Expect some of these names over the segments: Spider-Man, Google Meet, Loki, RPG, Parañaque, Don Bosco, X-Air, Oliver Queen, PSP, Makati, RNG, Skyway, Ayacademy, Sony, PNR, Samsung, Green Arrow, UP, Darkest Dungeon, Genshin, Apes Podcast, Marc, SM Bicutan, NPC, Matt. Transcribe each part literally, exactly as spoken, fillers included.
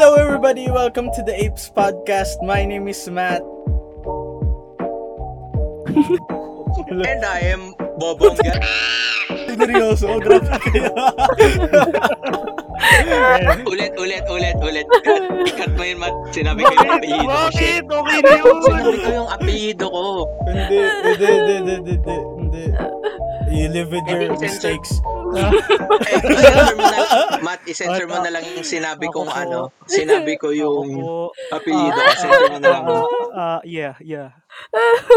Hello everybody, welcome to the Apes Podcast. My name is Matt. And I am Bobongga. Seryoso, grabe kayo. Ulit, ulit, ulit, ulit. Ikat mo yun, Matt. Sinabi ko yung apelyido ko. Bakit? Okay na yun. Sinabi ko yung apelyido ko. Hindi, hindi, hindi, hindi, hindi. You live with your mistakes. Matt, isensor mo na lang yung sinabi kong ano. Sinabi ko yung apelyido ko. Isensor mo na lang. Yeah, yeah.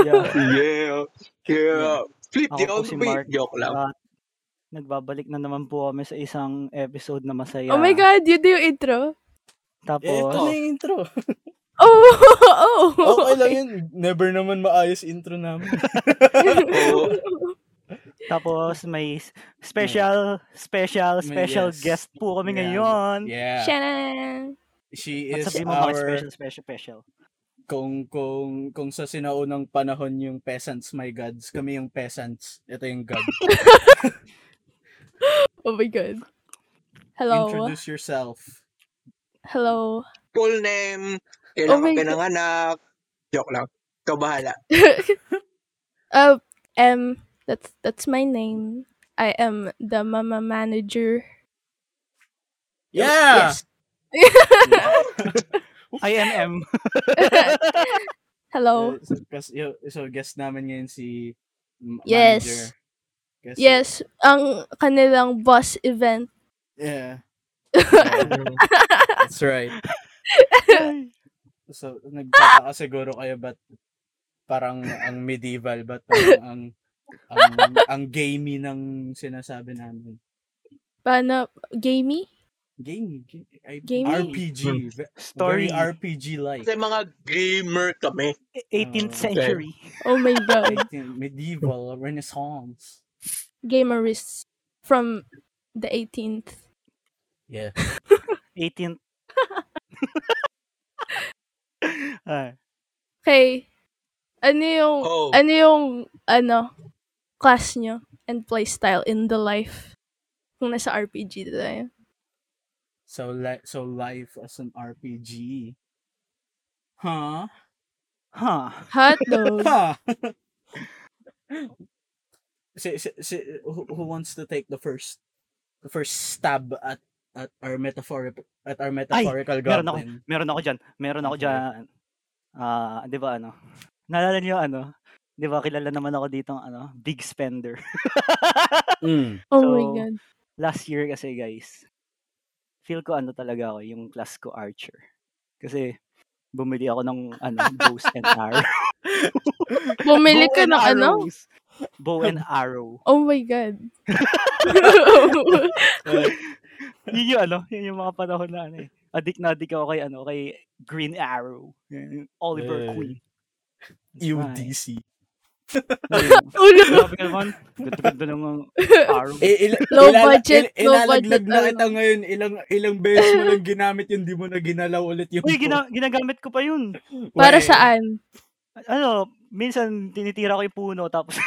Yeah, yeah. Flip the old way. Joke lang. Nagbabalik na naman po kami sa isang episode na masaya. Oh my God, you do yung intro? Tapos... Eh, ito na yung intro. Oh, oh, oh. Okay lang yun. Never naman maayos intro namin. Oh. Tapos may special, special, special yes. guest po kami yeah. ngayon. Yeah. Shannon. She is sabi mo our... Special, special, special. Kung, kung, kung sa sinaunang panahon yung peasants, my gods, kami yung peasants. Ito yung god. Oh my God. Hello. Introduce yourself. Hello. Full name. Kailan ka pinanganak. Joke lang. Ikaw bahala. uh, um, that's that's my name. I am the mama manager. Yeah. Yes. I am M. Hello. So, so guest namin ngayon si manager. Yes. Guess yes, it. Ang kanilang boss event. Yeah. That's right. So, nagtataka siguro kayo ba't parang ang medieval, ba't parang ang, ang, ang gamey ng sinasabi namin. Paano? Gamey? Gamey. gamey. R P G. Story R P G-like. Kasi mga gamer kami. eighteenth century. Okay. Oh my God. Medieval, Renaissance. Gamerists from the eighteenth. Yeah. eighteenth. Alright. Okay. Ano yung, oh. ano yung, ano, class nyo and playstyle in the life? Kung nasa R P G tayo. So, li- so life as an R P G. Huh? Huh? Hot dog. Huh? Si, si, si, who, who wants to take the first the first stab at at our metaphoric at our metaphorical god? Meron, meron ako diyan. Meron ako diyan. Ah, uh, 'di ba ano? Naalala niyo ano? 'Di ba kilala naman ako ditong ano, big spender. mm. So, oh my God. Last year kasi, guys, feel ko ano talaga ako, yung class ko archer. Kasi bumili ako ng ano, bows and arrows. Bumili ka ng ano? Bow and arrow. Oh my God. Yun yung ano, yun yung mga panahon na ano eh. Adik na adik ako kay ano, kay Green Arrow. Oliver uh, Queen. U D C. Ulo! Grabe ka naman. Ganda-ganda ng arrow. Low budget. Ilalaglag na kita ngayon. Ilang ilang beses mo lang ginamit yun, di mo na ginalaw ulit yun. Uy, gina- ginagamit ko pa yun. Para Wait. saan? Ano, minsan tinitira ko yung puno tapos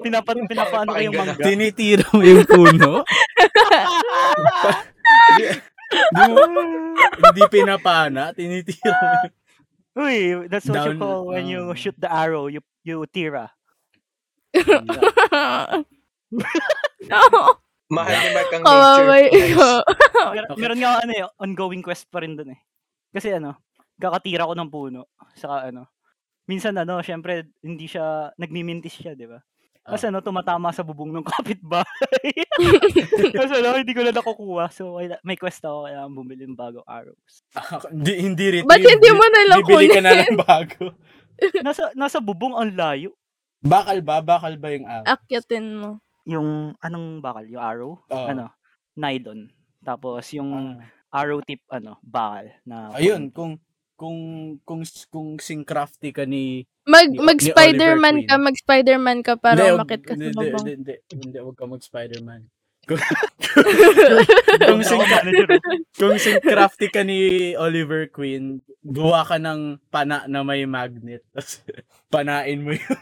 pinapaano pinapaano ko yung mangga. Tinitira mo yung puno? Di, di, hindi pinapana, tinitira mo. Uy, that's what Down, you call when you uh, shoot the arrow, you you tira. No. Mahal ni Marc ang nature. Oh my God. Mer- meron nga ano eh, ongoing quest pa rin dun eh. Kasi ano, kakatira ko ng puno. Saka ano, minsan ano, syempre, hindi siya, nagmimintis siya, di ba? Tapos ah. ano, tumatama sa bubong ng kapitbahay. Tapos ano, hindi ko na nakukuha. So, may quest ako, kailangan bumili ng bagong arrows. Ah, hindi, hindi rin. Ba't hindi mo nalang kunin? Bibili ka na ng bago. nasa, nasa bubong, ang layo. Bakal ba? Bakal ba yung arrows? Akyatin mo. Yung, anong bakal? Yung arrow? Oh. Ano? Nylon. Tapos yung ah. arrow tip, ano, bakal. Na ayun, kung... kung kung kung sing-crafty ka ni mag ni, mag ni Spider-Man ka mag Spider-Man ka para de, umakit ka de, sa bubong. Hindi, hindi, hindi, wag ka mag Spider-Man. Kung, kung, sing, kung sing-crafty ka ni Oliver Queen, gawa ka ng pana na may magnet. Panain mo yun.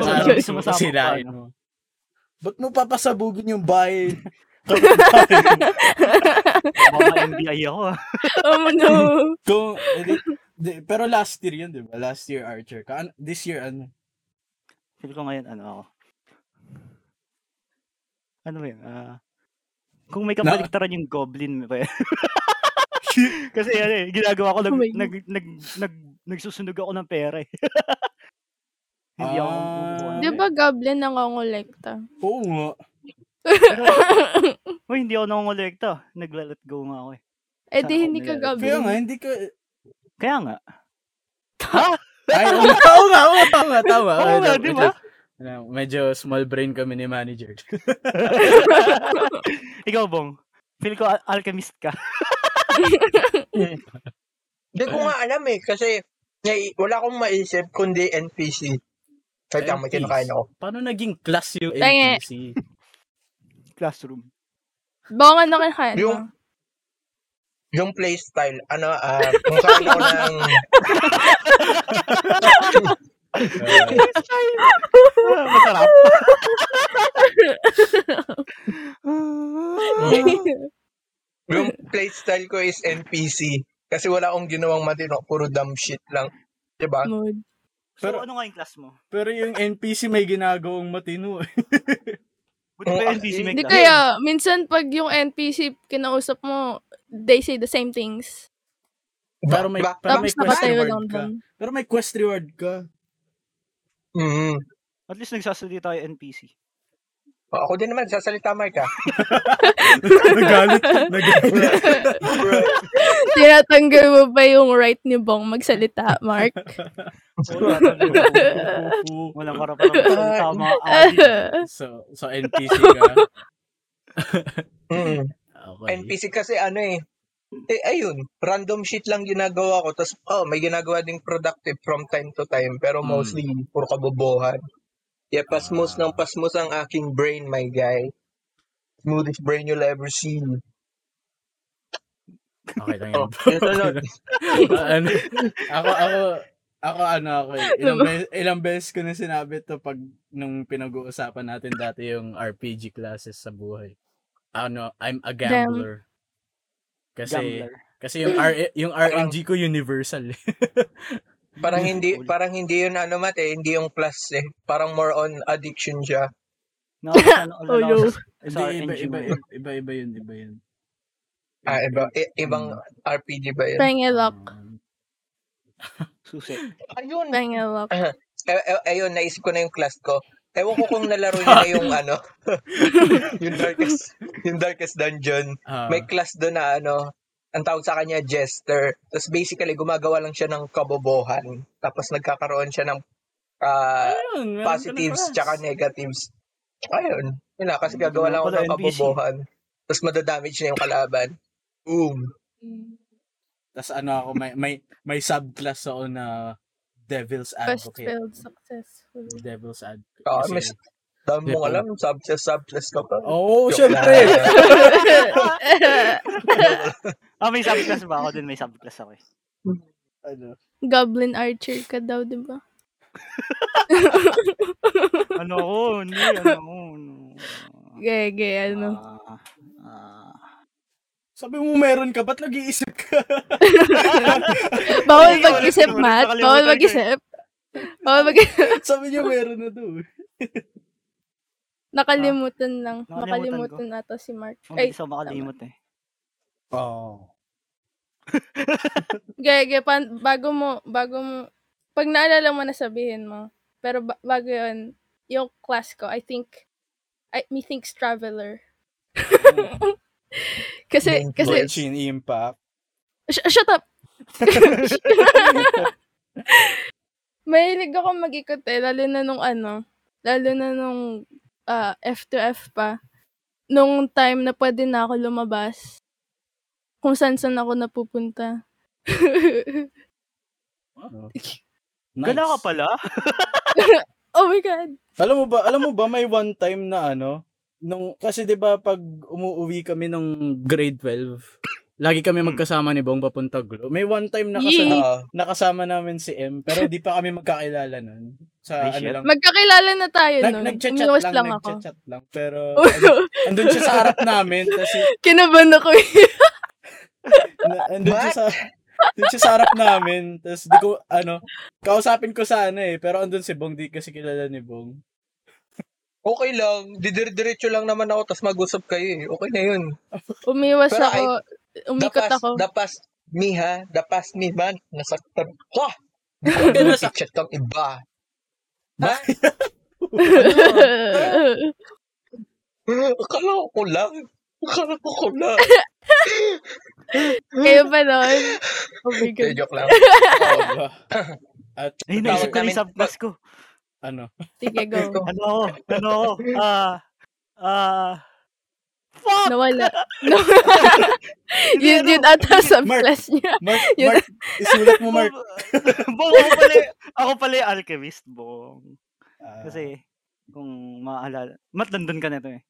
Yung araw mo sinain mo. Ba't mo papasabugin yung bahay? Baka-M B I ako. Oh no. Kung, edi, di, pero last year yun, di ba? Last year archer ka. An- this year, ano? Sabi ko ngayon, ano ako? Ano yun? Uh, kung may kabaliktaran yung goblin, may kasi yan eh, ginagawa ko, nag, oh nag, nag, nag, nagsusunog ako ng pera eh. Hindi ah, ako magbubuan. Di ba goblin nangongolekta? Oo nga. Pero, uy, hindi ako nangongolekta. Nagla-let go nga ako eh. Eh di hindi ka goblin. Kaya nga, hindi ka... Kaya nga. Ha? Ay, oo nga, oo nga, oo nga, tama. Oo nga, di ba? Medyo small brain kami ni manager. Ikaw, Bong. Feel ko al- alchemist ka. Hindi ko nga alam eh, kasi wala akong maisip kundi N P C. Kahit lang may kinakain ako. Paano naging class yung N P C? Classroom. Baka ano kinakain mo? Yung, yung playstyle, ano, uh, kung saan ako ng... uh, masarap. uh, Yung playstyle ko is N P C. Kasi wala akong ginawang matino. Puro dumb shit lang. Diba? Mood. Pero so, ano nga yung class mo? Pero yung N P C may ginagawang matino. Buti ba N P C may class? Hindi kaya. Minsan pag yung N P C kinausap mo, they say the same things. Pero may, pero may quest reward ka. Pero may quest reward ka. Mm-hmm. At least nagsasalita yung N P C. Oh, ako din naman, sasalita Marc ah. Nagalit, nagalit. Tinatanggal mo ba yung right ni Bong magsalita, Marc? Walang karapatan tama. So, so N P C ka? Mm. Okay. N P C kasi ano eh, eh, ayun, random shit lang ginagawa ko. Tapos, oh, may ginagawa ding productive from time to time, pero mostly, mm. puro kabobohan. Yeah, pasmos ng pasmos ang aking brain, my guy. Smoothest brain you'll ever see. Okay lang yun. ano, ako, ako, ako, ano, ako, ilang, be- ilang beses ko na sinabi to pag nung pinag-uusapan natin dati yung R P G classes sa buhay. Ano, I'm a gambler. Kasi, gambler. Kasi yung, R- yung R N G ko universal. Parang hindi parang hindi 'yun ano Matt eh, hindi yung class eh. Parang more on addiction siya. No, ano, oh, no. Iba iba iba iba 'yun, iba 'yun. Ah, iba I- ibang R P G ba 'yun? Pangelok. Susi. Ayun, pangelok. Ay- ay- ayun, naisip ko na yung class ko. Ewan ko kung nalaro niyo na yung ano. yung Darkest yung Darkest Dungeon. Uh. May class doon na ano. Ang tawag sa kanya, jester. Tapos basically, gumagawa lang siya ng kabobohan. Tapos nagkakaroon siya ng uh, ayun, positives tsaka negatives. Ayun. Yun na, kasi gagawa lang ako ng kabobohan. Tapos madadamage na yung kalaban. Boom. Tapos ano ako, may may, may subclass ako na Devil's Advocate. Best successful. Devil's Advocate. Oh, may... Dami mong alam, subclass, subclass ka pa. Oo, oh, syempre! Ah, oh, may subclass ba ako din? May subclass ako eh. Ano? Goblin archer ka daw, di ba? ano ko? Hindi, ano ko? Gaya, gaya, ano? Uh, uh... Sabi mo meron ka, ba't nag-iisip ka? Bawal mag-isip, Matt. Bawal mag-isip. Bawal mag-isip. Sabi niyo meron na daw eh. Nakalimutan ah, lang. Nakalimutan ata si Marc. Oh, ay, so makalimut eh. Oh. Gaya, pan- bago mo, bago mo, pag naalala mo na sabihin mo, pero ba- bago yun, yung class ko, I think, I, me thinks traveler. kasi, Yung kasi, Genshin Impact. Sh- shut up! Mahilig ako mag-ikot eh, lalo na nung ano, lalo na nung, Uh, F two F pa, nung time na pwede na ako lumabas, kung saan-saan ako napupunta. Wow. Nice. Gala ka pala? Oh my God. Alam mo ba, alam mo ba may one time na ano, nung, kasi diba pag umuwi kami nung grade twelve, lagi kami magkasama ni Bong papunta Glow. May one time na nakasama, nakasama namin si M, pero di pa kami magkakilala nun. Sa, ano lang, magkakilala na tayo nun. Nag-chat-chat lang, lang nag-chat-chat lang. Pero, andun siya sa harap namin. Kasi, kinabahan ako. Andun siya sa, andun siya sa harap namin. Tapos di ko, ano, kausapin ko sana eh. Pero andun si Bong, di kasi kilala ni Bong. Okay lang. Didir-diretso lang naman ako, tapos mag-usap kayo eh. Okay na yun. Umiwas pero ako. I, umikot dapas, ako. Dapas me ha. Dapas me man. Nasaktan ko. Ganun si chat ang iba. Ba? Akala ko lang. Akala ko lang. Kayo ba nun? Oh my God. Joke lang. Ay, naisip ko na yung subclass ko. Ano? Sige, go. Ano ako? Ano ako? Ah, ah, fuck! Nawala. Yun, yun ata subclass niya. Mark, Mark, isulat mo, Mark. Bong, ako pala, ako pala yung alchemist, Bong. Kasi, kung maaalala, Matt, nandun ka na ito eh.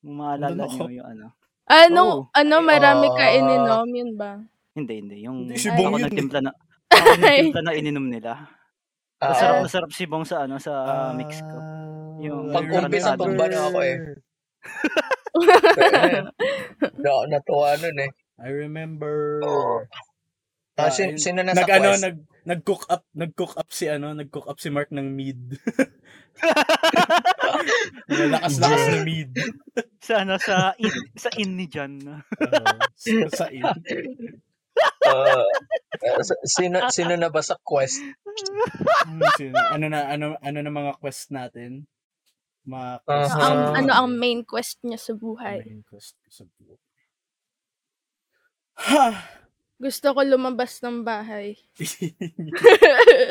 Kung maaalala niyo yung ano. Ano, oh, ano, marami uh, ka ininom, yun ba? Hindi, hindi. Yung si Bong ako nagtimpla na, ako nagtimpla na ininom nila. Masarap, masarap si Bong sa ano, sa uh, mix ko. Yung pag-umpisa tumba na ako eh. No, natuwa nun eh. I remember. Oh. Ah, uh, sin- sino na sa quest? Ano, nag, nag-cook up, nag-cook up si ano, nag-cook up si Mark ng mead. Lakas-lakas ng mead. Sa ano, sa in, sa in ni Jan. uh, sa, sa in. Uh, sino, sino na ba sa quest? Sino? Ano na, ano, ano na mga quest natin? Mga quest uh, ang, ano ang main quest niya sa buhay? Main quest sa buhay. Ha! Gusto ko lumabas ng bahay.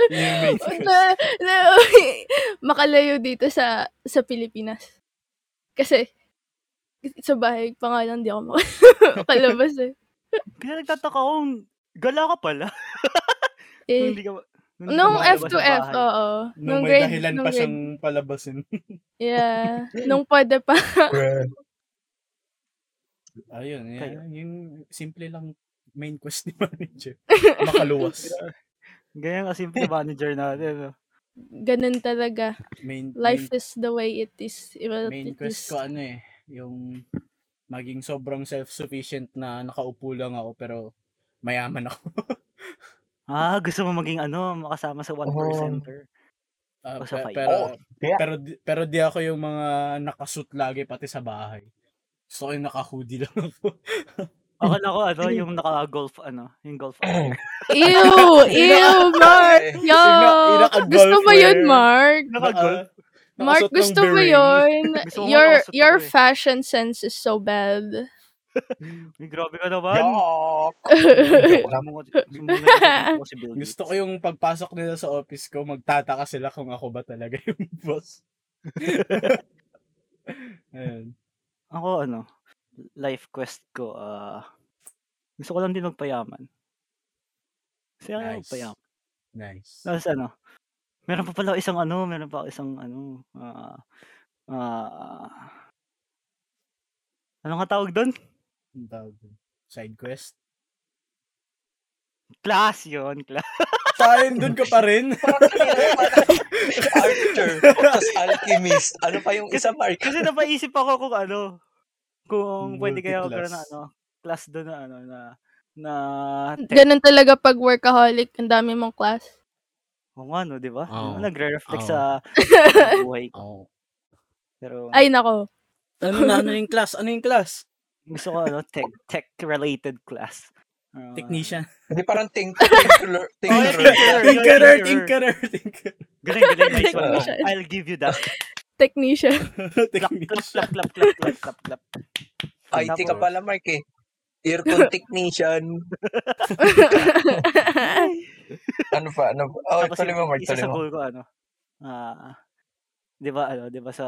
na, na, makalayo dito sa sa Pilipinas. Kasi sa bahay pa nga lang di ako makalabas eh. Kaya nagtataka kung gala ka pala. Eh, hindi ka, nung, nung F two F, oo. Nung, nung may grade, dahilan nung pa grade. Siyang palabasin. Yeah. Nung pwede pa. Ayun, yeah. Yung simple lang main quest ni manager. Makaluwas. Ganyan ang simple manager natin. No? Ganun talaga. Main, Life main, is the way it is. Main it quest is. Ko ano eh. Yung maging sobrang self-sufficient na nakaupo lang ako pero mayaman ako. Ah, gusto mo maging ano, makasama sa one percent oh. Uh, sa five. Pero, oh, yeah. pero, pero di ako yung mga nakasuit lagi pati sa bahay. So yung naka-hoodie lang ako. Akala ko, ano, yung naka-golf, ano, yung golf attire. Ew! Ew, Mark! Yo! Gusto mo yun, Mark? Naka-golf? Naka-golf? Mark, gusto mo yun? Your, your fashion sense is so bad. Grabe ka naman. Gusto ko yung pagpasok nila sa office ko, magtataka sila kung ako ba talaga yung boss. Ayan. Ako, ano, life quest ko, uh, gusto ko lang din magpayaman. Kasi ako nice. Magpayaman. Nice. Tapos ano, meron pa pala isang ano, meron pa isang ano, uh, uh, ano nga tawag doon? Tawag doon. Side quest? Class yun, class. Tayo doon ka pa rin. Archer, tapos alchemist. Ano pa yung isa, Mark? Kasi napaisip ako kung ano, kung pwede kayo magkaroon na ano, class doon na ano, na, na tech. Ganun talaga pag workaholic, ang dami mong class. Oo nga, no, di ba? Oh. Nagre-reflect oh. sa buhay ko. Oh. Pero, ay, nako. Ano na, ano yung class? Ano yung class? Gusto ko, ano, tech, tech-related class. Uh, Technician. Hindi, parang tinkerer. Tinkerer, tinkerer, tinkerer. Galing, galing. I'll give you that. Technician. Technician. Clap, clap, clap, clap, clap, clap. Ay, di ka pala, Mark, eh. Aircon technician. Ano pa? Ano pa? Oh, tuloy mo, Mark, tuloy mo. Isa sa goal ko, ano? Ah, di ba, ano, di ba sa...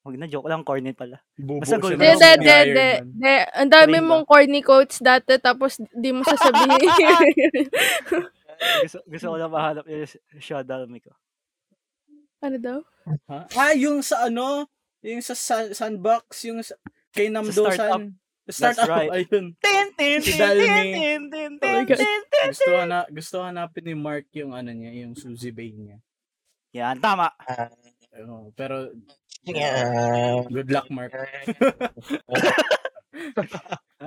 Huwag na, joke lang, corny pala. Basta goal ko. De, de, de, de, de. Ang dami mong corny quotes dati, tapos di mo sasabihin. gusto, gusto ko na mahanap yung Shadalmi ko. Ano daw? Huh? Ah, yung sa ano? Yung sa san- sandbox, yung sa- kay Namdosan. Start-up. Start-up, right. Ayun. Dalmi. Oh, gusto, hana- gusto hanapin ni Mark yung ano niya, yung Suzy Bay niya. Yan, tama. Uh, pero, uh, good luck, Mark.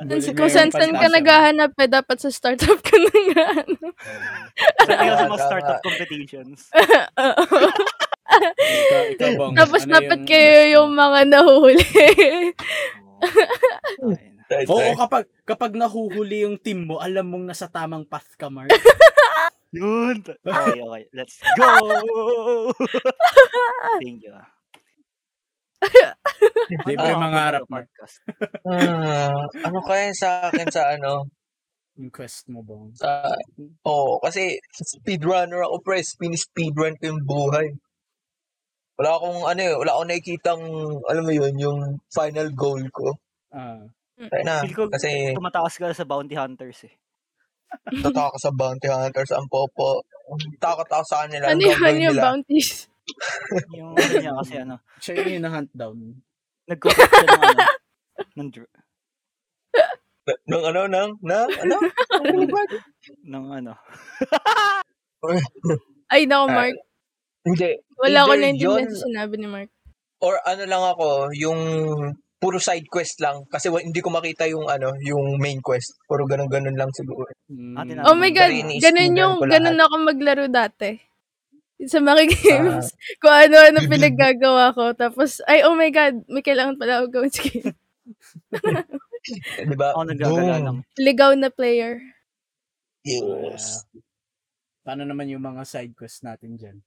Kung saan-saan ka naghahanap, eh, dapat sa startup ka nang ano. Sa tingin sa mga startup competitions. Tapos dapat kayo yung mga nahuhuli. Oo, kapag kapag nahuhuli yung team mo, alam mong nasa tamang path ka, Mark. Yun. Okay, okay. Let's go! Thank you. Libre mangarap, Mark. Uh, ano kaya sa akin sa ano? Yung quest mo ba? Uh, Oo, oh, kasi speedrunner ako, pre. Pini-speedrun ko yung buhay. Wala akong ano eh, wala akong nakikitang, alam mo yun, yung final goal ko. Uh, kaya na, feel ko, kasi... Tumatakas ka sa bounty hunters eh. Tatakas sa bounty hunters, ang popo. Takot ako sa kanila. Ano yung bounties? Yung ano niya kasi ano. Siya yung hinahunt down. Nag-commit siya ng ano. Nang Nang ano, nang, nang, ano? Nang ano. Ay, naku, Mark. Uh, hindi. Wala ko na hindi yun, na sinabi ni Mark. Or ano lang ako, yung puro side quest lang. Kasi hindi ko makita yung ano, yung main quest. Puro ganun-ganun lang siguro. Mm. Oh my God, ganun yung, ganun ako maglaro dati. Sa mga games, ah. Kung ano-ano pinaggagawa ko. Tapos, ay, oh my God, may kailangan pala ako gawin sa game. Diba? Oh, nagagalang. Ligaw na player. Yes. Uh, paano naman yung mga side quest natin dyan?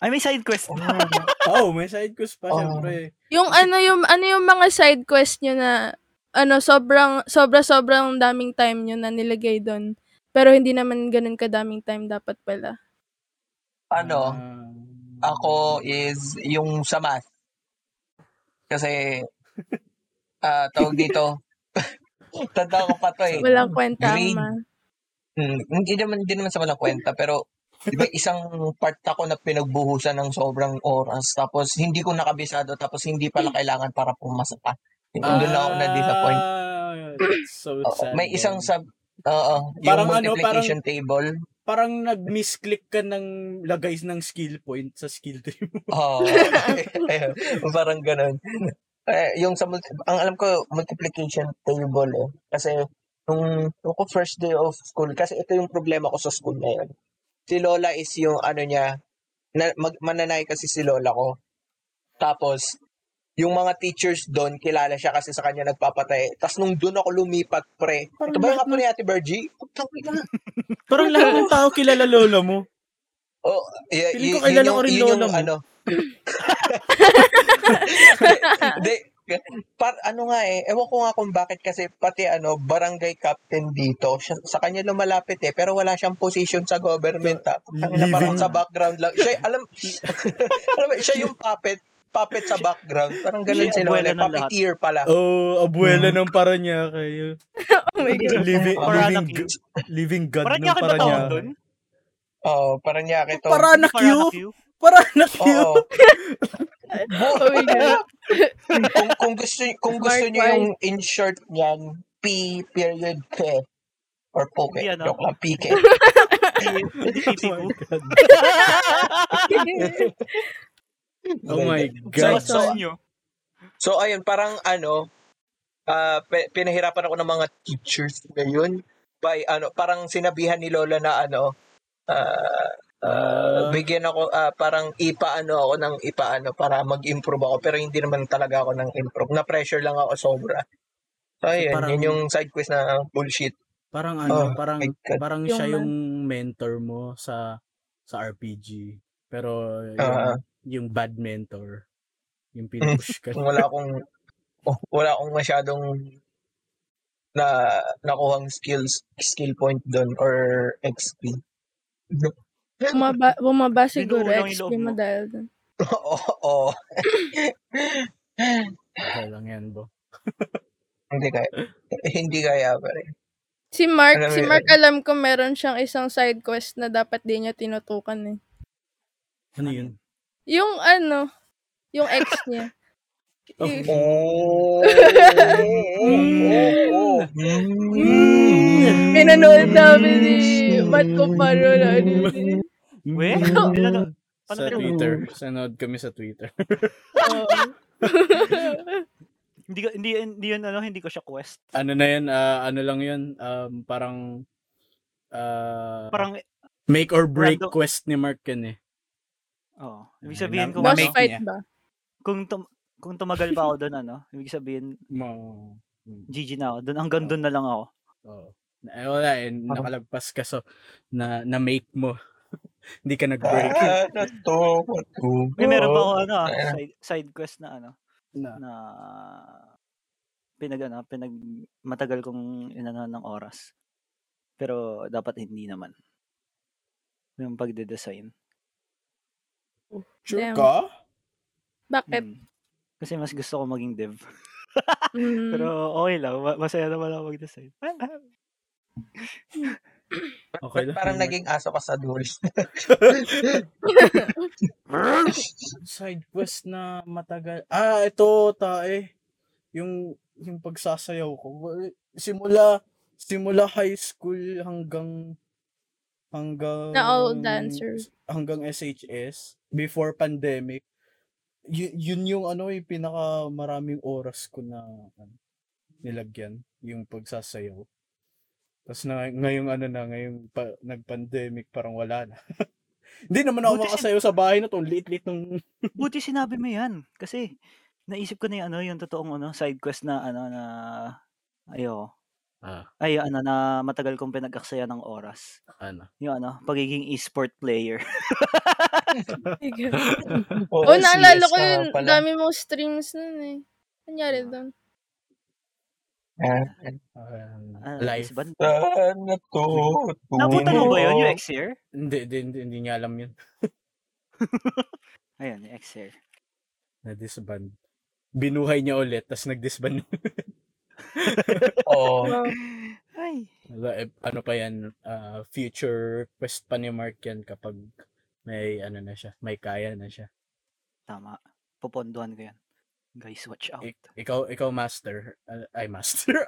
Ay, may side quest. Oo, oh, may side quest pa, oh. Siyempre. Yung ano yung, ano yung mga side quest nyo na, ano, sobrang, sobra-sobrang daming time nyo na nilagay doon. Pero hindi naman ganun kadaming time dapat pala. Ano, ako is yung sa math. Kasi, uh, tawag dito, tanda ko pa to eh. Walang kwenta, grade, ma. Hmm, hindi naman, hindi naman sa walang kwenta, pero diba, isang part ako na pinagbuhusan ng sobrang oras, tapos hindi ko nakabisado, tapos hindi pala kailangan para pumasa pa. Ah, doon na ako na-disappoint. So sad. May isang sub, uh, yung multiplication ano, parang... table. Parang nag-misclick ka ng lagay ng skill point sa skill tree mo. Oo. Oh, parang ganun. Eh, yung sa multi- ang alam ko, multiplication table eh. Kasi, nung, nung ko first day of school, kasi ito yung problema ko sa school ngayon. Si Lola is yung ano niya, na, mag, mananay kasi si Lola ko. Tapos, yung mga teachers doon, kilala siya kasi sa kanya nagpapatay. Tapos nung doon ako lumipat, pre. Parang ito ba yung kapo ni Ate Bergie? Parang lahat ng tao kilala lolo mo. Oh, yeah, piling y- ko kilala ko rin yun lolo yung, mo. Ano, De, par, ano nga eh, ewan ko nga kung bakit kasi pati ano, barangay captain dito, siya, sa kanya lumalapit eh, pero wala siyang position sa government. Ha. Living. Parang sa background lang. Siya, alam, alam siya yung puppet. Puppet sa background. Parang ganun yeah, si Lola. Puppeteer pala. Oh, abuela hmm. ng Parañaque. Oh my God. Living, living, living God ng Parañaque. Oh, Parañaque to. Parañaque. Parañaque. Oh. Oh my God. Kung, kung gusto, kung gusto niyo yung in short niyan, P period K. Or poke. Joke lang, P K. Oh my God. Oh my God. So, so, so ayun, parang ano, uh, pinahirapan ako ng mga teachers ngayon by ano, parang sinabihan ni Lola na ano, uh, uh, bigyan ako, uh, parang ipaano ako ng ipaano para mag-improve ako, pero hindi naman talaga ako ng improve. Na-pressure lang ako sobra. So ayun, so parang, yun yung side quest na bullshit. Parang ano, oh, parang, parang siya yung mentor mo sa sa R P G. Pero yung, uh, yung bad mentor, yung pinush ka. wala akong oh, wala akong masyadong na nakuhang skills, skill point doon or X P. Bumaba, bumaba siguro X P mo dahil doon. Oo. Oh, oh. Okay lang yan, bo. Hindi kaya. Hindi kaya pa rin. Si Mark, alam si Mark yun? Alam ko meron siyang isang side quest na dapat din niya tinutukan eh. Ano yun? Yung ano, yung ex niya. Oh. Oh. Oh. Pinanood namin ni Matt kung paano na. We? Sa Twitter. Sanood kami sa Twitter. Hindi ko hindi, hindi yun ano, hindi ko siya quest. Ano na 'yun? Uh, ano lang 'yun? Um, parang uh, parang make or break rando. Quest ni Mark 'yun eh. Oh, ibig sabihin ko boss fight niya. Ba? Kung tum- kung tumagal pa ako doon ano, ibig sabihin mo G G na ako. Doon hanggang doon na lang ako. Oo. Oh. Eh wala eh, nakalagpas ka so na na make mo. Hindi ka nag-break. Ah, to. May meron pa ako ano, side, side quest na ano. Na, na pinag ano, pinag matagal kong inano ng oras. Pero dapat hindi naman. Yung pagde-design. Sure ka? Bakit? Hmm. Kasi mas gusto ko maging dev. Mm-hmm. Pero okay lang, masaya naman ako mag-design. Okay lang. Parang naging aso ka sa duel. Side quest na matagal. Ah, ito tae. Yung yung pagsasayaw ko. Simula simula high school hanggang hanggang the old dancers. Hanggang S H S before pandemic. Y- yun yung ano yung pinaka maraming oras ko na ano, nilagyan yung pagsasayaw. Tapos na, ngayong ano na, ngayong pa, nag-pandemic, parang wala na. Hindi naman ako makasayaw sin- sa bahay na to. Lit-lit nung... Buti sinabi mo yan. Kasi, naisip ko na yung, ano, yung totoong ano, side quest na, ano, na, ayo. Ah. Ay, ano, na matagal kong pinag-aksaya ng oras. Ano? Yung, ano, pagiging e-sport player. Oo, oh, naalala ko yun. Dami mong streams nun eh. Kanyari doon. Uh, uh, live. Sana to. Napunta mo ba yun, yung X-Air? Hindi, hindi, hindi niya alam yun. Ayun, yung X-Air. Na-disband. Binuhay niya ulit, tapos nag-disband. Oo. Oh. Ay. Ano pa yan, uh, future quest pa ni Mark yan kapag may ano na siya, may kaya na siya. Tama. Pupondohan ko yan. Guys, watch out. Ik- ikaw, ikaw master. Uh, I master.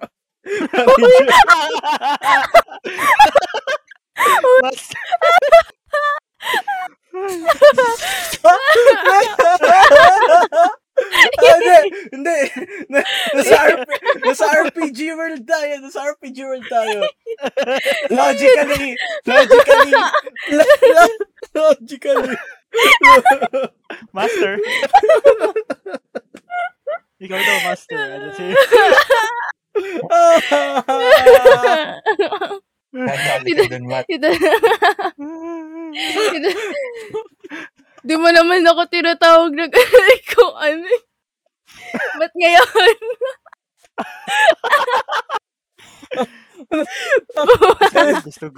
Hindi, hindi. Nasa, R P, nasa R P G world tayo. Nasa R P G world tayo. Logically. Logically. Logically. Master. Ikaw daw, master. Ano siya? Nagalit ka dun, Matt. Di mo naman ako tinatawag na kung ano. Ba't ngayon?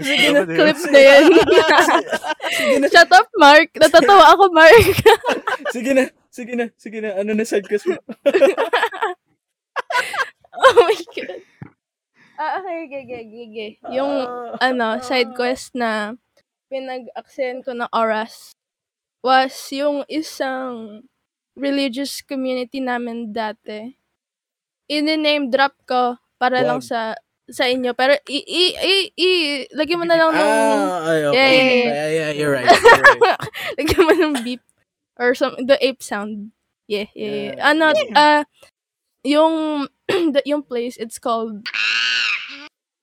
Sige na, clip na yan. Shut up, Mark. Natatawa ako, Mark. Sige na, sige na, sige na. Ano na side quest mo? Oh my God. Ah, okay, okay, okay, okay. Yung, uh, ano, side quest na pinag-aksyan ko ng oras was yung isang religious community namin dati. In-name drop ko para wow. lang sa... sa inyo pero i i i, i lagyan mo na lang ng ah, ay, okay. yeah, yeah, yeah. yeah, you're right, you're right. Lagyan mo ng beep or some the ape sound yeah yeah, yeah. ano yeah. uh yung the, yung place it's called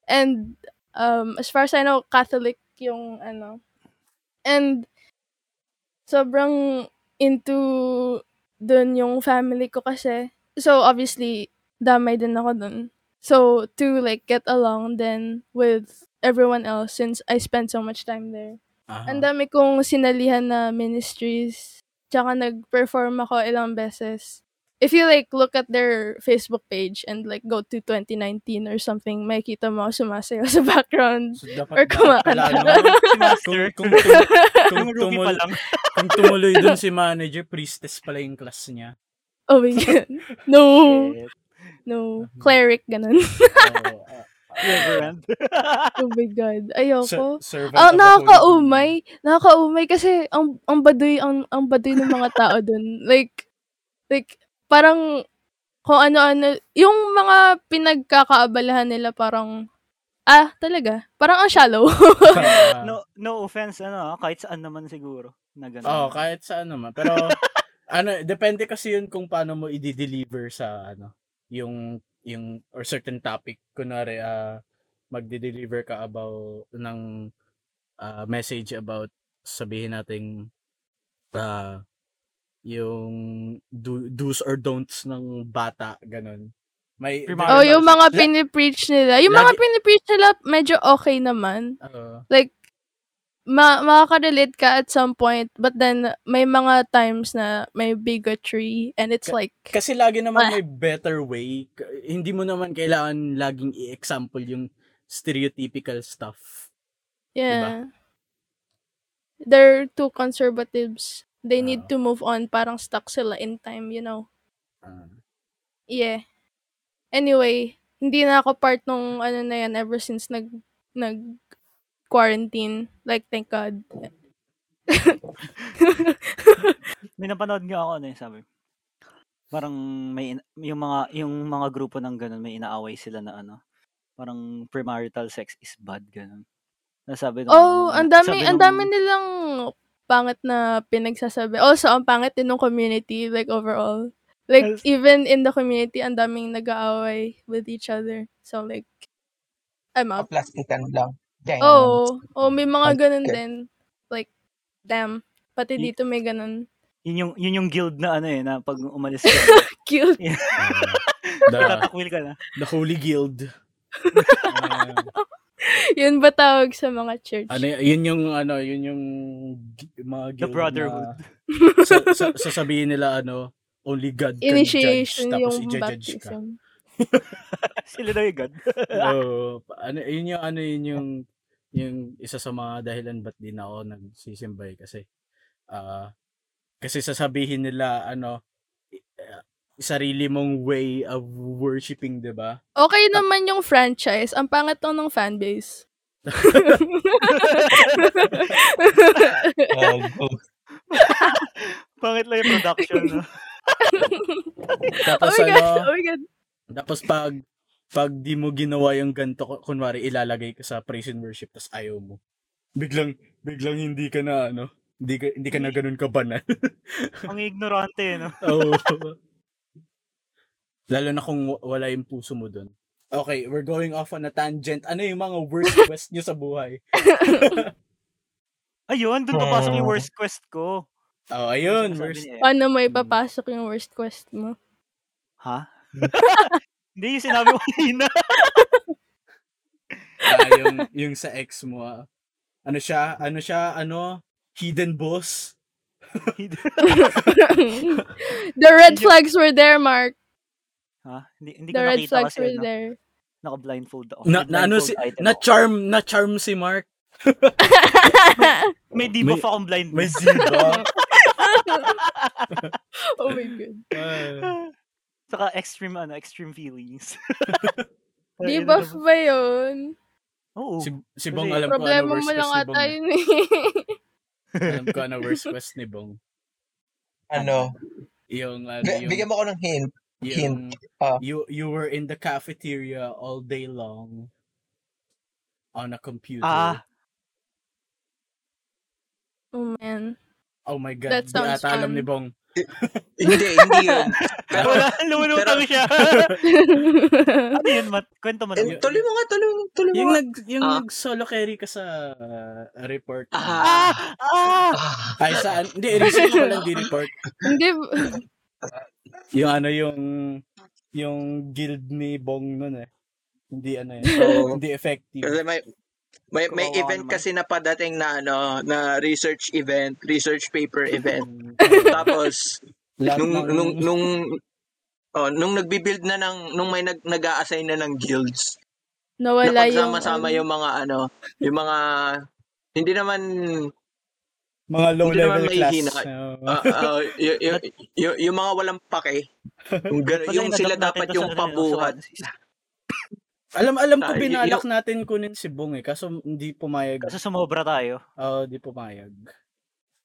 and um as far as I know Catholic yung ano and sobrang into dun yung family ko kasi so obviously damay din ako dun. So, to, like, get along then with everyone else since I spent so much time there. Uh-huh. Ang dami kong sinalihan na ministries. Tsaka nag-perform ako ilang beses. If you, like, look at their Facebook page and, like, go to twenty nineteen or something, may kita mo sumasayaw sa background. So, dapat, or kumakanta. Kung, kung, kung, tumul- kung tumuloy dun si manager, priestess pala yung class niya. Oh my God. No. No, cleric, ganun. Oh, uh, reverend. Oh my God, ayoko. Ser- ah, nakakaumay. Nakakaumay kasi ang ang baduy, ang, ang baduy ng mga tao dun. Like, like, parang, kung ano-ano, yung mga pinagkakaabalahan nila parang, ah, talaga, parang ang shallow. uh, no no offense, ano, kahit saan naman siguro. Na ganun. Oh, kahit saan naman. Pero, ano, depende kasi yun kung paano mo i-deliver sa, ano, yung yung or certain topic, kunwari uh, magde-deliver ka about ng uh, message about, sabihin natin uh, yung do, do's or don'ts ng bata, ganun. May, oh, yung mga pinipreach nila. Yung lagi, mga pinipreach nila, medyo okay naman. Uh, like, ma- makaka-relate ka at some point, but then, may mga times na may bigotry, and it's k- like... Kasi lagi naman uh, may better way. Hindi mo naman kailangan laging i-example yung stereotypical stuff. Yeah. Diba? They're too conservatives. They uh, need to move on. Parang stuck sila in time, you know? Uh, yeah. Anyway, hindi na ako part nung ano na yan ever since nag nag quarantine. Like, thank God. May napanood nga ako, ano yung sabi? Parang may yung mga yung mga grupo ng ganun, may inaaway sila na ano. Parang premarital sex is bad, ganun. Nasabi nung, oh, ang dami ang dami nilang pangit na pinagsasabi. Also, ang pangit din ng community, like overall. Like, even in the community, ang daming nag-aaway with each other. So, like, I'm out. Plastikan lang. Dang. Oh, oh, may mga ganun okay. din. Like, damn. Pati y- dito may ganun. Yun yung, yun yung guild na ano eh, na pag umalis ka. Guild? Yeah. Tatakwil ka na. The Holy Guild. uh, yun ba tawag sa mga church? Ano, yun yung, ano, yun yung mga guild. The Brotherhood. Na, sa, sa, sasabihin nila, ano, only God can initiation judge, tapos i-judge ka. Sila daw yung God. So, ano, yun yung, ano, yun yung, yung isa sa mga dahilan ba't din ako nagsisimbay kasi, uh, kasi sasabihin nila, ano, uh, sarili mong way of worshipping, diba? Okay naman yung franchise, ang pangat ng fanbase. Oh, oh. Pangit lang yung production, no? Tapos oh ano, oh tapos pag, pag di mo ginawa yung ganito, kunwari ilalagay ka sa praise and worship, tapos ayaw mo. Biglang, biglang hindi ka na, ano, hindi ka, hindi ka na ganun ka banal. Ang ignorante, no? Oo. Oh. Lalo na kung wala yung puso mo dun. Okay, we're going off on a tangent. Ano yung mga worst quest nyo sa buhay? Ayun, dun papasok yung worst quest ko. Oh, ayun. Worst... Paano mo ipapasok yung worst quest mo? Ha? Hindi, yung sinabi ko kanina. ah, yung, yung sa ex mo. Ah. Ano siya? Ano siya? Ano? Hidden boss? The red flags were there, Mark. Ha? Hindi, hindi the red flags were na, there. Naka-blindfold ako. Na, na, ano si, na-charm, na-charm si Mark. may, may debuff akong blind. May debuff. Oh my God. Uh, Saka extreme, ano, extreme feelings. Debuff ba yun? Oo. Si, si Bong alam ko ano worst quest ni Bong. Alam ko ano worst quest ni Bong. Ano? Yung, ano yung, bigyan mo ko ng hint. Yung, hint. Uh, you, you were in the cafeteria all day long. On a computer. Ah. Oh, man. Oh, my God. That sounds fun. Alam ni Bong. Hindi, hindi yun. Pero, lumulutang siya. Ano yun, Matt? Kwento mo na. Eh, tuloy mo nga, tuloy mo. Tuloy yung mo. Nag, yung ah. nag-solo carry ka sa uh, report. Ah! Ah! Ay, saan? Hindi, recent ko lang di-report. Hindi. Yung ano, yung yung guild ni Bong nun eh. Hindi ano yun. So, hindi effective. May may, may event naman. Kasi na padating na ano, na research event, research paper event. Tapos nung, ng... nung nung oh, nung nagbi-build na ng nung may nag nag-a-assign na ng guilds. Nawala yung sama-sama yung mga ano, yung mga hindi naman mga low level class. Uh, uh, y- y- y- yung mga walang pake. Yung, yung sila dapat yung pabuhat. Alam alam ko binalak natin kunin si Bong eh kaso hindi pumayag. Kaso sumobra tayo. Oo, uh, hindi pumayag.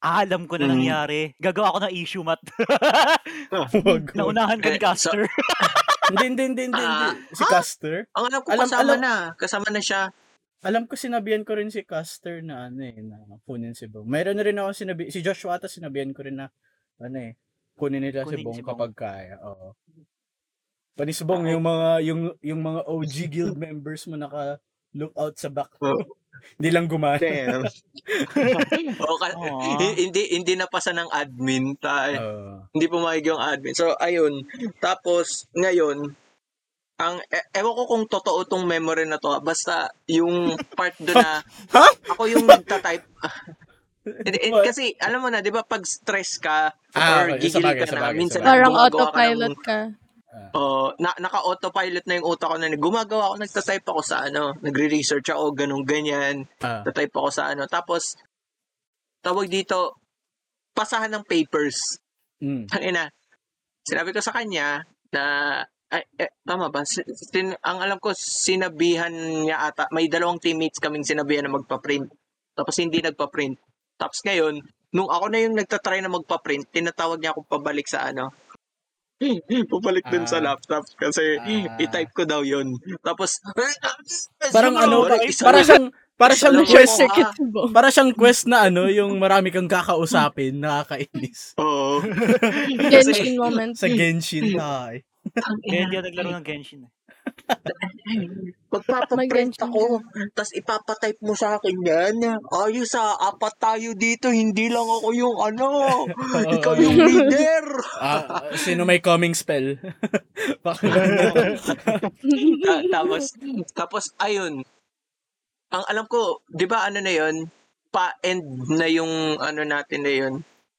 Ah, alam ko na mm. nangyari. Gagawa ako ng issue, Matt. Naunahan ka ni Caster. Hindi, hindi, hindi, hindi. Si Caster? Ang alam ko alam, kasama alam, na. Kasama na siya. Alam ko sinabihan ko rin si Caster na ano eh, na kunin si Bong. Meron na rin ako sinabi, si Joshua ata sinabihan ko rin na ano eh, kunin nila kunin si Bong si kapag kaya. Oo. Panisubong yung mga yung yung mga O G guild members mo naka lookout sa back. Hindi lang gumana. Hindi hindi napasa ng admin tayo. Uh. Hindi pumayag yung admin. So ayun, tapos ngayon ang e- ewan ko kung totoo tong memory na to, basta yung part doon na ako yung nagta-type. And, and, kasi alam mo na 'di ba pag stress ka ah, or gigil ka na minsan parang autopilot ka. Ng, uh, oh, na, naka-autopilot na yung utak ko na gumagawa ako, nagta-type ako sa ano, nagre-research ako, ganun ganyan. Uh, Tatype ako sa ano. Tapos tawag dito pasahan ng papers. Mm. Ang ina. Sinabi ko sa kanya na ay, eh, tama ba? Sin, ang alam ko, sinabihan niya ata. May dalawang teammates kaming sinabihan na magpa-print. Tapos hindi nagpa-print. Tapos ngayon, nung ako na yung nagtatry na magpa-print, tinatawag niya akong pabalik sa ano. Pabalik ah, dun sa laptop kasi ah, i-type ko daw yun. Tapos, parang ano, parang para siyang, para siyang quest, para siyang quest na ano, yung marami kang kakausapin, nakakainis. Oo. Genshin moment. Sa Genshin, ay. Kaya hindi ako naglaro ng Genshin. Pagpapaprint ako, tas ipapatype mo sa akin yan. Ayos ah, apat tayo dito, hindi lang ako yung ano, ikaw yung leader. Ah, sino may coming spell? tapos, tapos ayun, ang alam ko, di ba ano na yun, pa-end na yung ano natin na yun.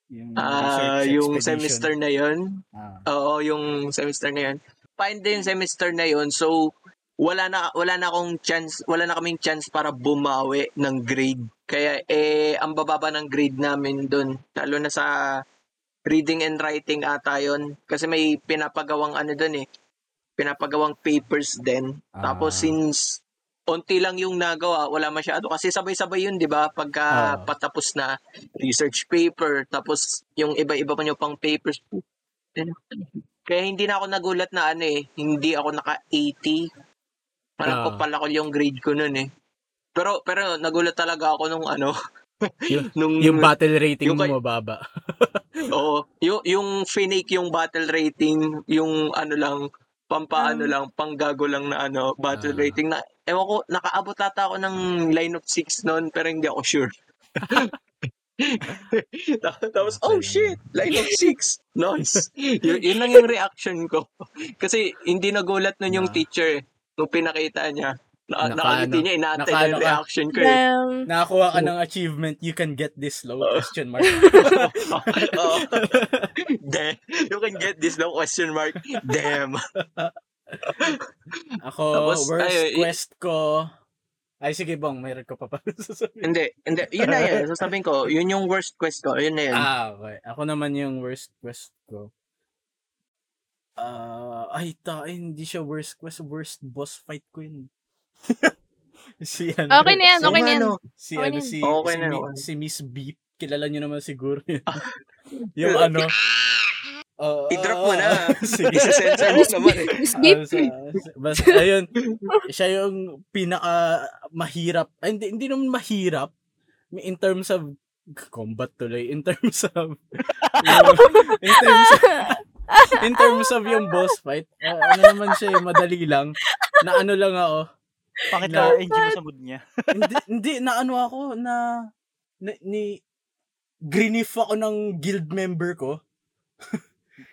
Yung, uh, yung semester na yun. Ah. Oo, yung semester na yun. Paano din semester na yun. So, wala na wala na akong chance, wala na kaming chance para bumawi ng grade. Kaya eh ang bababa ng grade namin doon. Lalo na sa reading and writing ata yun kasi may pinapagawang ano doon eh. Pinapagawang papers din. Ah. Tapos since konti lang yung nagawa, wala masyado. Kasi sabay-sabay yun, di ba? Pagka oh. patapos na research paper, tapos yung iba-iba pa nyo pang papers. Kaya hindi na ako nagulat na ano eh, hindi ako naka-eighty. Parang oh. kupalakol yung grade ko nun eh. Pero, pero nagulat talaga ako nung ano. yung, nung, yung battle rating yung, mo mababa. Oo. Yung, yung finake yung battle rating, yung ano lang, pampaano um, lang, panggago lang na ano, battle uh, rating na, ewan ko, nakaabot ata ako ng line of six noon, pero hindi ako sure. Tapos, oh shit, line of six, nice. Y- yun lang yung reaction ko. Kasi hindi nagulat nun yung uh, teacher, nung pinakita niya. Na- Nakakiti niya, inaantay naka, yung reaction ko. Um, Nakakuha ka ng achievement, you can get this low, uh, question mark. Oh, de- you can get this low, question mark. Damn. Ako, tapos, worst ay, quest ko... Ay, sige Bong, mayroon ko pa pa sasabihin. Hindi, hindi. Yun na yun. Sasabihin ko, yun yung worst quest ko. Yun na yun. Ah, okay. Ako naman yung worst quest ko. Uh, ay, ta, ay, hindi siya worst quest. Worst boss fight ko yun. Si ano, okay na yan, okay na yan. Si ano, si, okay si, si, si Miss Beep. Kilala nyo naman siguro yun. Yung ano. Uh, I-drop mo na. Sige. Isa-sensor mo naman eh. Uh, so, basta, ayun. Siya yung pinaka-mahirap. Ay, hindi, hindi naman mahirap. In terms of combat tuloy. In terms of... yung, in terms of... In terms of yung boss fight. Uh, ano naman siya, madali lang. Na ano lang ako. Bakit ka enjoy mo sa mood niya? Hindi, hindi, na ano ako, na, na ni greenif ako ng guild member ko.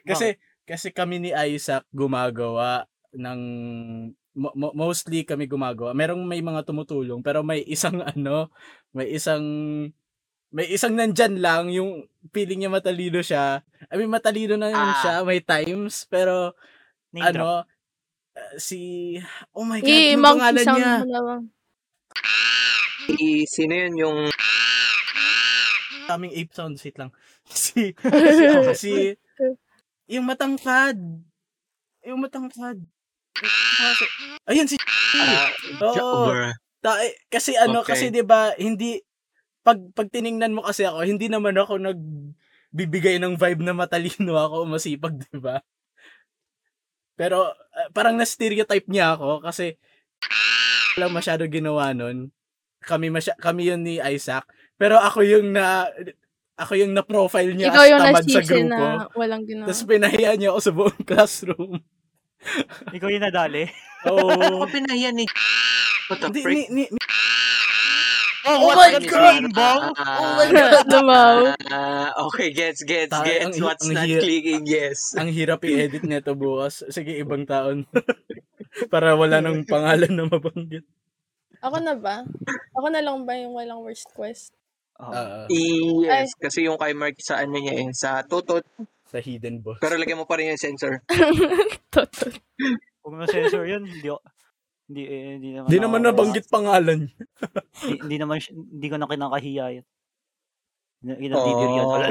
Kasi, wow. kasi kami ni Isaac gumagawa ng, mo, mo, mostly kami gumagawa. Merong may mga tumutulong, pero may isang ano, may isang, may isang nandyan lang, yung feeling niya matalino siya. I mean, matalino na yun ah. siya, may times, pero, Name ano, drop. Uh, si... Oh my God, I, yung pangalan niya. I, sino yun yung... Taming ape sound, sit lang. Si... si, oh, si yung matangkad. Yung matangkad. Ayun, si... Uh, oh, ta- kasi ano, okay. Kasi diba, hindi... Pag, pag tiningnan mo kasi ako, hindi naman ako nagbibigay ng vibe na matalino ako o masipag, diba? Pero uh, parang na-stereotype niya ako kasi lang masyado ginawa nun. Kami masy- kami yun ni Isaac. Pero ako yung na ako yung na-profile niya. Ikaw yung tamad sa grupo. Na walang ginawa. Tapos pinahiya niya ako sa buong classroom. Ikaw yung nadali. Oo. Ako pinahiyan ni... What the frick? Oh, oh, my God! God. Oh my God! Wow. Uh, okay, gets, gets, Ta- gets. Ang, what's ang not hir- clicking, yes. Ang hirap i-edit nito bukas. Sige, ibang taon. Para wala nang pangalan na mabanggit. Ako na ba? Ako na lang ba yung walang worst quest? Uh, yes, ay. Kasi yung kay Mark sa ano niya eh, sa tutot. Sa hidden boss. Pero lagyan mo pa rin yung sensor. Tutot. Kung na sensor yun, hindi ako. Hindi eh, hindi naman. Hindi naman nabanggit pangalan. Hindi, hindi naman hindi ko na kinakahiya yun. Inadidiri yan pala.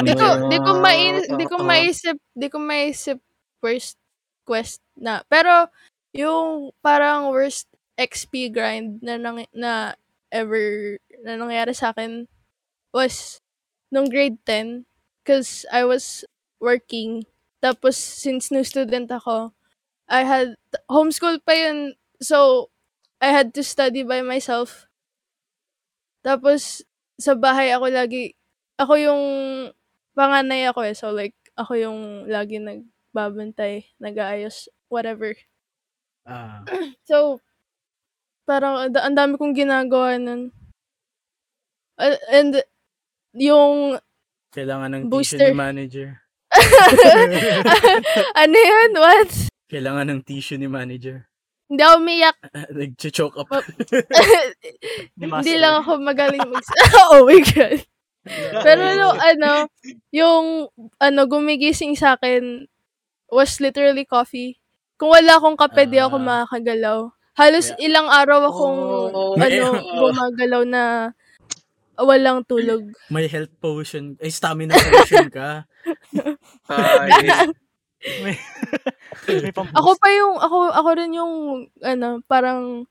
Hindi ko hindi ko mai- hindi ko maiisip, hindi ko maiisip worst quest na. Pero yung parang worst X P grind na nang, na ever na nangyari sa akin was nung grade ten because I was working. Tapos since new student ako, I had homeschool pa yun, so I had to study by myself. Tapos sa bahay ako lagi, ako yung panganay ako eh, so like ako yung lagi nagbabantay, nag-aayos, whatever. Ah. So parang ang dami kong ginagawa nun. Uh, and yung kailangan ng booster. Tissue ni manager. Ano yun? What? Kailangan ng tissue ni manager. Hindi ako umiyak. Nag-choke up. Hindi lang ako magaling mag- Oh my God. Pero no, ano, yung ano, gumigising sa akin was literally coffee. Kung wala akong kape, uh, di ako makakagalaw. Halos yeah. Ilang araw akong oh, ano, gumagalaw na walang tulog. May health potion. Ay, stamina potion ka. Ay. May, may ako pa yung ako ako rin yung ano parang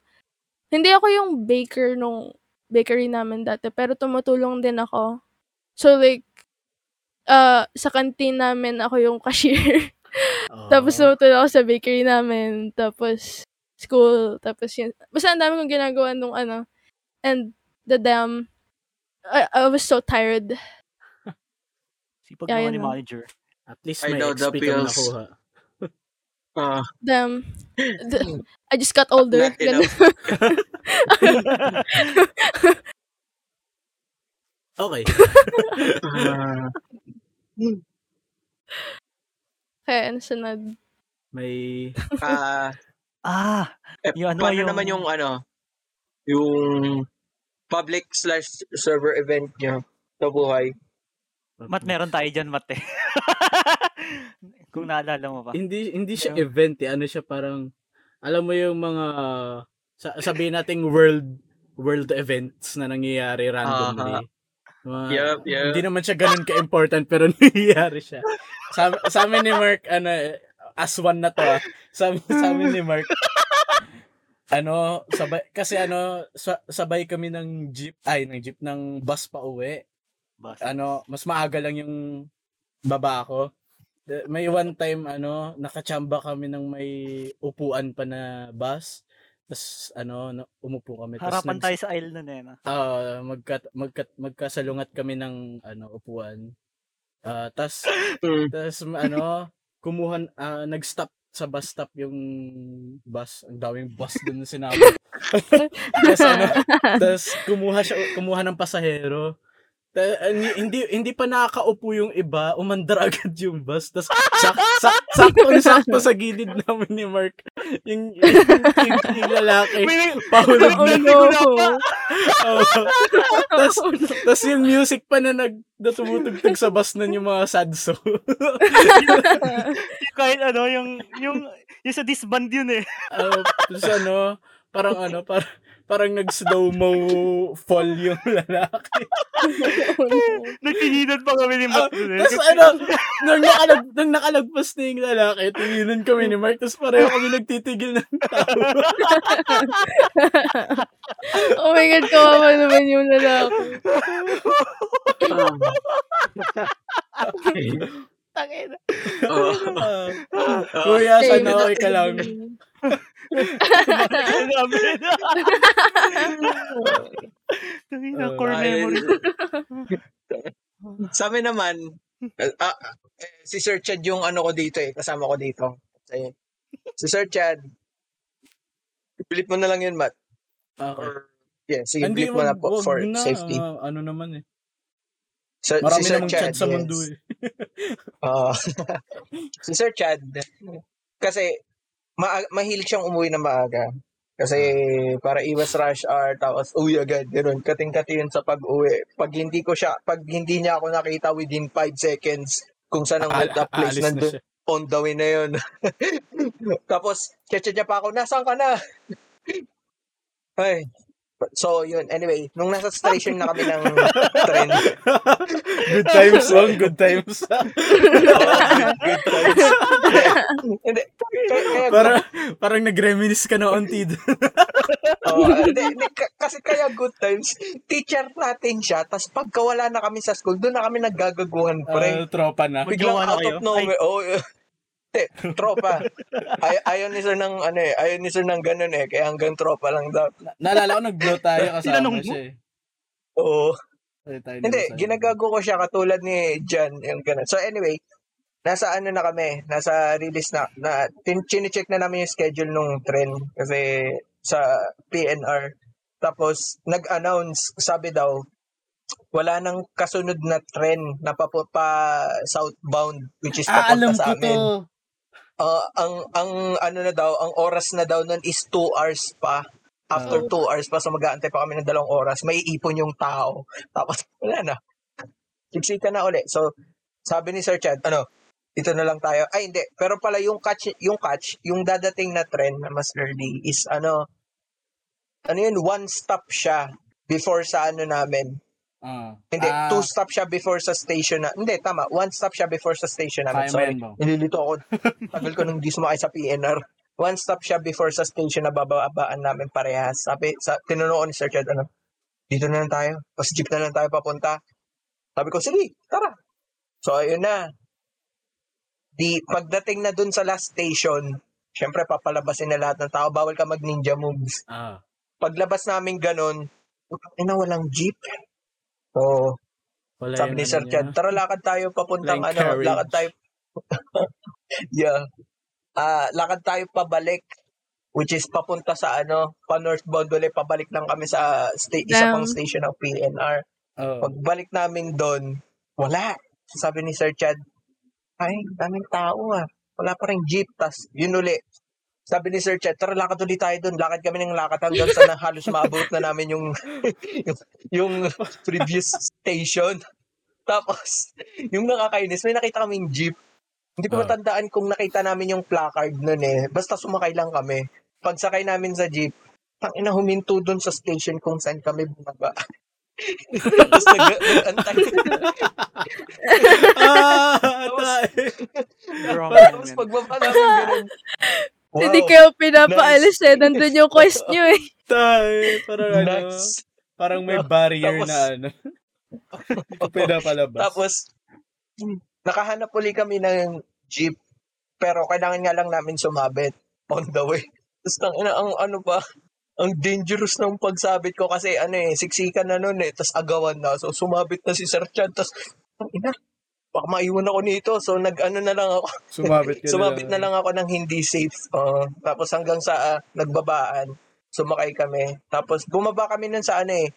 hindi ako yung baker nung bakery namin dati pero tumutulong din ako, so like uh, sa canteen namin ako yung cashier. Oh. Tapos tumutulong ako sa bakery namin, tapos school, tapos yun, basta ang dami kong ginagawa nung ano, and the damn I, I was so tired. Sipag yeah, naman ni manager. At least I may X P ka na nakuha. Uh, Damn. The, I just got older. Okay. uh, okay, ano sunod? May... Uh, ah! Eh, yung ano, paano yung... naman yung ano? Yung public slash server event niya sa buhay? Mat, meron tayo dyan, Mat, eh. Kung naalala mo pa. Hindi hindi siya event, eh. Ano siya parang, alam mo yung mga, sabihin nating world world events na nangyayari randomly. Uh-huh. Mga, yep, yep. Hindi naman siya ganun ka-important, pero nangyayari siya. Sa, sa amin ni Mark, ano, as one na to, ah. sa, sa amin ni Mark, ano, sabay, kasi ano, sabay kami ng jeep, ay, ng jeep, ng bus pa uwi. Bus. Ano, mas maaga lang yung baba ako. May one time, ano, nakachamba kami ng may upuan pa na bus. Tapos, ano, umupo kami. Harapan Tas, tayo nags- sa aisle nun eh. Uh, magka, magka, magkasalungat kami ng, ano, upuan. Uh, Tapos, ano, kumuhan, uh, nag-stop sa bus stop yung bus. Ang daming bus dun na sinabi. Tapos, ano, tas, kumuha, siya, kumuha ng pasahero. Uh, hindi hindi pa nakakaupo yung iba, umandar agad yung bus, tas sakto-sakto sa gilid namin ni Mark yung yung, yung, yung lalaki pahulog na oh, oh. tas, tas yung music pa na nagtumutugtog sa bus nun yung mga sad song. Kahit ano yung yung yung sa disband yun eh. Uh, plus ano parang ano parang parang nag-slow-mo fall yung lalaki. Nagtinginan pa kami ni Mark. Uh, tapos ano, nung, nakalag, nung nakalagpas na yung lalaki, tinginan kami ni Mark, tapos pareho kami nagtitigil ng tao. Oh my God, kawawa naman yung lalaki. Tangina. Oh. Kuya, sana okay ka lang. Tangina, core memory. Sa amin naman, uh, Eh, si Sir Chad yung ano ko dito eh. Kasama ko dito. Kasi, si Sir Chad. Bilip mo na lang yun, Matt. Okay. Or, yeah, sige, bilip mo na po for na, safety. Uh, ano naman eh. Sir, marami si Sir namang Chad, Chad sa yes. mundo eh. uh, si Sir Chad. Kasi, ma- mahilig siyang umuwi ng maaga. Kasi para iwas rush hour, tapos uwi agad. Ganun, kating-kati yun sa pag-uwi. Pag hindi ko siya, pag hindi niya ako nakita within five seconds, kung saan ang meet up place, nandun, on the way na yun. Tapos, cheche niya pa ako, nasaan ka na? Ay. So, yun. Anyway, nung nasa station na kami ng train. Good times, long good times. oh, good times. Hindi. Parang, parang nag-reminis ka na onti doon. oh, hindi, hindi, k- kasi kaya good times, teacher natin siya, tapos pagkawala na kami sa school, doon na kami naggagaguhan pre. Uh, tropa na. Biglang out of nowhere. Oh, te, tropa. Ay- ayaw ni sir ng ano eh, ayaw ni sir ng ganun eh, kaya hanggang tropa lang daw. Na- naalala ko, nag-blow tayo kasama siya eh. Oo. Hindi, ginagago ko siya katulad ni Jan, yung ganun. So anyway, nasa ano na kami, nasa release na, na tinicheck na namin yung schedule nung train kasi sa P N R. Tapos, nag-announce, sabi daw, wala nang kasunod na trend na papunta southbound, which is papunta ah, sa amin. Uh, ang ang ano na daw, ang oras na daw nun is two hours pa. After two hours pa, so mag-aantay pa kami ng dalawang oras, may iipon yung tao. Tapos wala na. Siksika na ulit. So sabi ni Sir Chad, ano, dito na lang tayo. Ay hindi, pero pala yung catch, yung catch, yung dadating na trend na mas early is ano, ano yun, one stop siya before sa ano namin. Uh, hindi, uh, two stop siya before sa station na. Hindi, tama. One stop siya before sa station namin. Sorry, nililito ako. Tagal ko nung di sumakay sa P N R. One stop siya before sa station na bababaan namin parehas. Sabi, sa, tinuno ni Sir Chad, ano, dito na lang tayo. Tapos jeep na lang tayo papunta. Sabi ko, sige, tara. So, ayun na. Di, pagdating na dun sa last station, syempre, papalabasin na lahat ng tao. Bawal ka mag ninja moves. Uh. Paglabas namin ganun, na walang jeep. Oo. So, sabi ni Sir Chad, tara lakad tayo papuntang like ano, carriage. lakad tayo. yeah. Ah, uh, lakad tayo pabalik, which is papunta sa ano, pa northbound ulit, pabalik lang kami sa sta- isa pang station ng P N R. Oh. Pagbalik namin doon, wala. Sabi ni Sir Chad, ay, daming tao ah. Wala pa ring jeep, tas yun ulit. Sabi ni Sir Chet, tara lakad ulit tayo doon. Lakad kami ng lakad hanggang sa halos maabot na namin yung, yung yung previous station. Tapos, yung nakakainis, may nakita kaming jeep. Hindi ko matandaan kung nakita namin yung placard nun eh. Basta sumakay lang kami. Pagsakay namin sa jeep, tangina huminto doon sa station kung saan kami bumaba. Tapos nag-antay. Ah, tapos pagbaba namin ganun. Wow. Hindi kayo pinapaalis nice. eh. Nandun yung quest nyo eh. Tay, parang ano, parang may barrier tapos, na ano. Pinapalabas. Tapos, nakahanap uli kami ng jeep. Pero kailangan nga lang namin sumabit on the way. Tapos, ang, ang ano pa, ang dangerous ng pagsabit ko kasi ano eh, siksikan na nun eh. Tapos agawan na. So, sumabit na si Sir Chad. Tapos, ang ina. Baka maiwan ako nito. So, nag-ano na lang ako. Sumabit na, Sumabit na lang ako ng hindi safe. Uh, tapos hanggang sa uh, nagbabaan, sumakay kami. Tapos bumaba kami nun sa ano eh,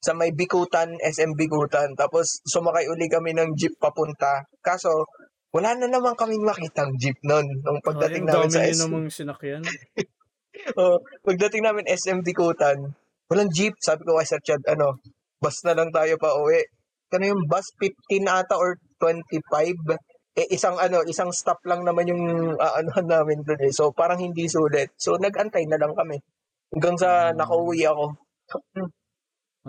sa may Bicutan, S M Bicutan. Tapos sumakay uli kami ng jeep papunta. Kaso, wala na naman kaming makitang jeep nun nung pagdating oh, namin sa S M. Ang dami namang sinakyan. uh, pagdating namin S M Bicutan, walang jeep. Sabi ko kay Sir Chad, ano, bus na lang tayo pa uwi. Ano yung bus fifteen ata or twenty-five eh isang ano isang stop lang naman yung uh, ano namin doon eh. So parang hindi sulit, so nagantay na lang kami hanggang sa hmm. nakauwi ako.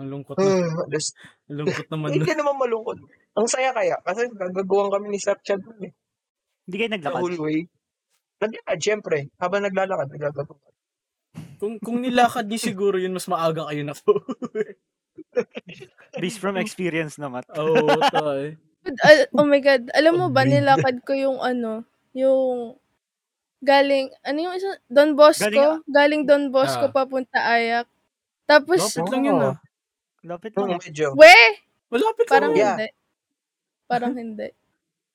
Ang lungkot hmm. na just... lungkot naman hindi naman malungkot, ang saya kaya kasi gagaguhan kami ni Sir Chad eh. Hindi kayo naglakad all way naglakad syempre habang naglalakad nagagaguhan. kung kung nilakad niyo siguro yun mas maaga kayo na po. Based from experience naman. Oh, toy. Oh my God. Alam mo ba, nilakad ko yung ano, yung galing, ano yung isa? Don Bosco. Galing, galing Don Bosco ah. papunta Ayac. Tapos, lapit lang yun ah. Lapit lang. We! Malapit lang. Parang yeah. hindi. Parang hindi.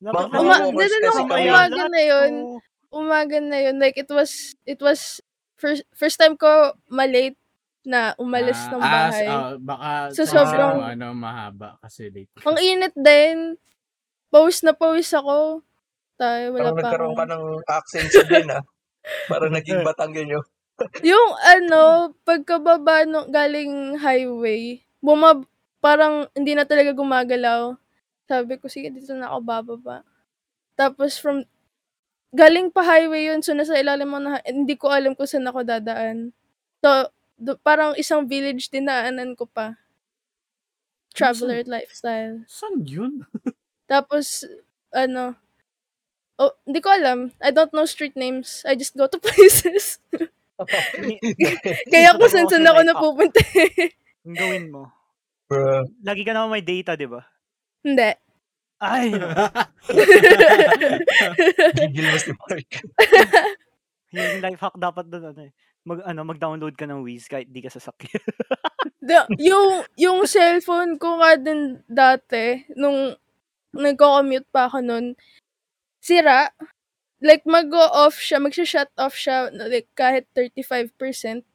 Umaga na yun. Umaga na yun. Like, it was, it was, first first time ko malate na umalis ah, ng bahay. As, uh, baka so, sobrang, uh, ano, mahaba kasi late. Ang init din. Pawis na pawis ako. Tayo, wala parang pa. Nagkaroon ka ng accents din, ha? Para naging Batanggen yun. Yung ano, pagkababa no, galing highway, bumab, parang hindi na talaga gumagalaw. Sabi ko, sige, dito na ako bababa. Tapos from, galing pa highway yun, so nasa ilalim mo na, hindi ko alam kung saan ako dadaan. So, do, parang isang village dinaanan ko pa. Traveler saan, lifestyle. Saan yun? Tapos, ano, oh, hindi ko alam. I don't know street names. I just go to places. Kaya kung saan-saan ako napupunta. Ang gawin mo. Bro. Lagi ka naman may data, di ba? Hindi. Ay! Gigil mo si Mark. Yung life hack dapat doon, ano eh. Mag, ano, mag-download ka ng Wiz kahit di ka sasakyan. The, yung, yung cellphone ko ka din dati, nung nagko-commute pa ako nun, sira. Like, mag-off siya, mag-shut off siya, like, kahit thirty-five percent.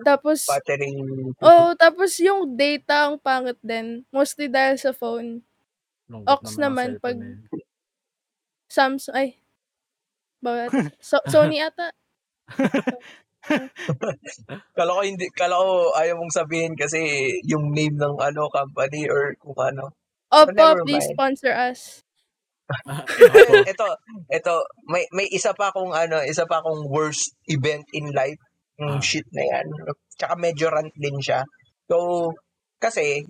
Tapos, battery. Oh, tapos yung data ang pangit din. Mostly dahil sa phone. Ox naman pag Samsung, ay, bawat, so, Sony ata. Kala ko, hindi, kala ko ayaw mong sabihin kasi yung name ng ano, company or kung ano. Opo, please sponsor us. Ito, ito, may may isa pa akong ano, isa pa akong worst event in life, yung shit na yan. Tsaka medyo rant din siya. So, kasi,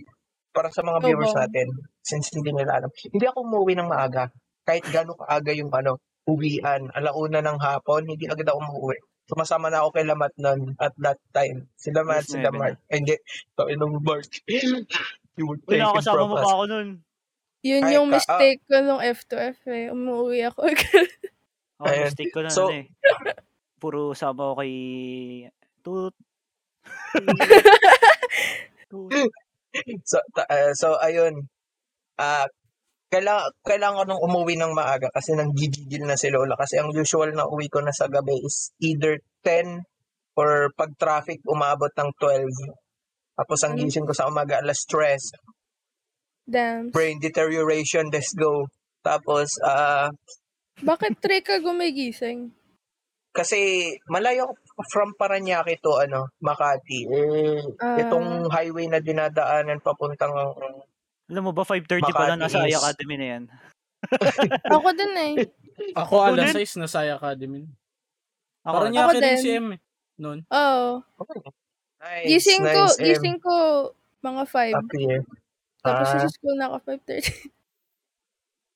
para sa mga oh, viewers oh. natin, since hindi nila alam, hindi ako umuwi ng maaga. Kahit gano'ng kaaga yung ano, uwian, alauna ng hapon, hindi agad ako umuwi. Sumasama na ako kay Lamat nun at that time. Sila Matt, yes, sila Marc. Hindi, so, inong Marc. You would take Una, it from us. Ako nun. Yun Ay, yung ka, mistake ko nung F two F eh. Umuwi ako. oh, mistake ko na so, eh. Puro sama ko kay Tut. so, uh, so, ayun. Uh, kailangan, kailangan ko nung umuwi ng maaga kasi nanggigigil na si Lola. Kasi ang usual na uwi ko na sa gabi is either ten or pag traffic umabot ng twelve. Tapos ang gising ko sa umaga alas stress. Damn. Brain deterioration, let's go. Tapos, ah... Uh, bakit three ka gumigising? Kasi, malayo from Parañaque to, ano, Makati. Eh, uh, itong highway na dinadaanan papuntang... Alam mo ba, five thirty pa lang nasa Ayacademy na yan. Ako din eh. Ako alas six nasa Ayacademy. Parañaque din si M noon. Oo. Gising ko, gising ko mga five. Tapos ah. sa school na ako five thirty.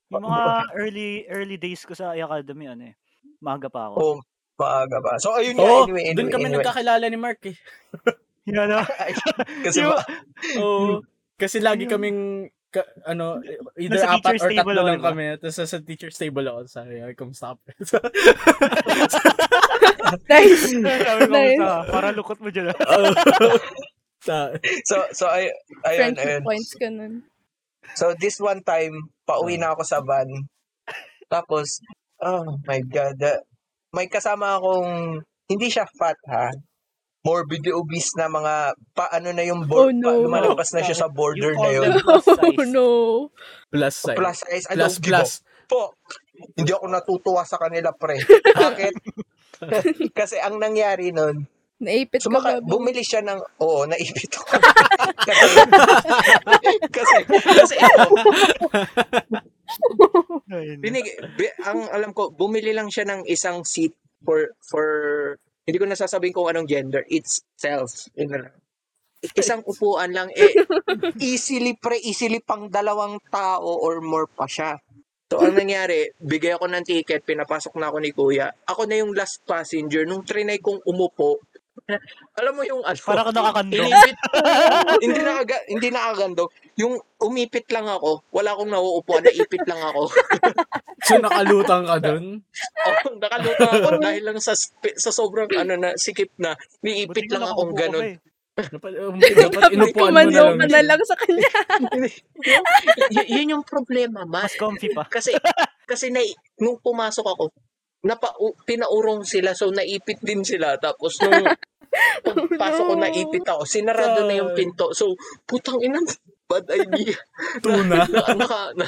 Yung mga early early days ko sa Ayacademy, ano eh. Maaga pa ako. Oh, maaga pa. So, ayun nga. Oh, anyway, anyway, doon kami anyway. nagkakilala ni Mark eh. Yan o. kasi ba? Oh, kasi lagi kaming, ka, ano, either nasa apat or tatlo lang ba? Kami. Tapos sa teacher's table ako. Sorry, I come stop. Nice. Nice. Para lukot mo dyan. Oo. so so ay ayun, ayun. Points ganun. So this one time pauwi na ako sa van. Tapos oh my god. Uh, may kasama akong hindi siya fat ha. Morbidly obese na mga paano na yung board, oh, no. pa, lumalabas na siya sa border na yun. Oh no. Plus size. Plus size. I plus, plus. Po. Hindi ako natutuwa sa kanila pre. Bakit? Kasi ang nangyari noon naipit so, ko maka, bumili siya ng oo, naipit ko. kasi, kasi, kasi binig, b, ang alam ko, bumili lang siya ng isang seat for, for hindi ko nasasabihin kung anong gender, itself. Isang upuan lang, eh, easily pre, easily pang dalawang tao or more pa siya. So, ang nangyari, bigay ako ng ticket, pinapasok na ako ni Kuya. Ako na yung last passenger, nung trinay kong umupo, alam mo yung ano, para ka nakakandong. hindi na hindi nakakandong. Yung umipit lang ako, wala akong nauupuan, naipit lang ako. So nakalutang ka doon? Oo, oh, nakalutang ako dahil lang sa sa sobrang ano na sikip na, niipit lang akong ganun. Inupuan mo na lang. na lang sa kanya. y- yun yung problema, ma. Mas comfy pa. Kasi, kasi na, nung pumasok ako, napa, pinaurong sila, so naipit din sila. Tapos nung pagpasok ko, naipit ako. Sinarado na yung pinto. So, putang ina, bad idea. Tuna. na, na, na,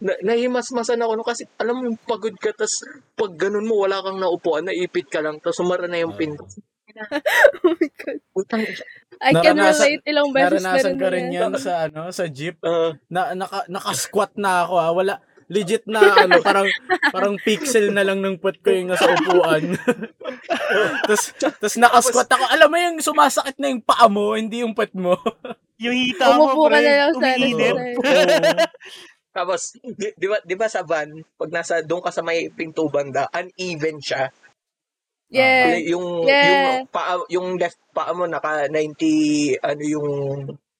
na, nahimasmasan ako. No, kasi alam mo yung pagod ka, tapos pag ganun mo, wala kang naupuan, naipit ka lang, tapos sumara na yung pinto. Oh my God. Utang. I can naranasan, relate ilang beses na rin. Naranasan ka rin yan sa, ano, sa jeep. Uh, na, naka, naka-squat na ako ha. Wala, legit na ano, parang parang pixel na lang ng puwet ko yung nasa upuan. Tapos tapos naka-squat ako. Alam mo yung sumasakit na yung paa mo, hindi yung puwet mo. Yung hita mo, pre, umiinit. Tapos, di, di, ba, di ba sa van, pag nasa doon ka sa may pinto banda, uneven siya. Yeah. Uh, yung yeah. yung paa, yung left paa mo naka ninety ano yung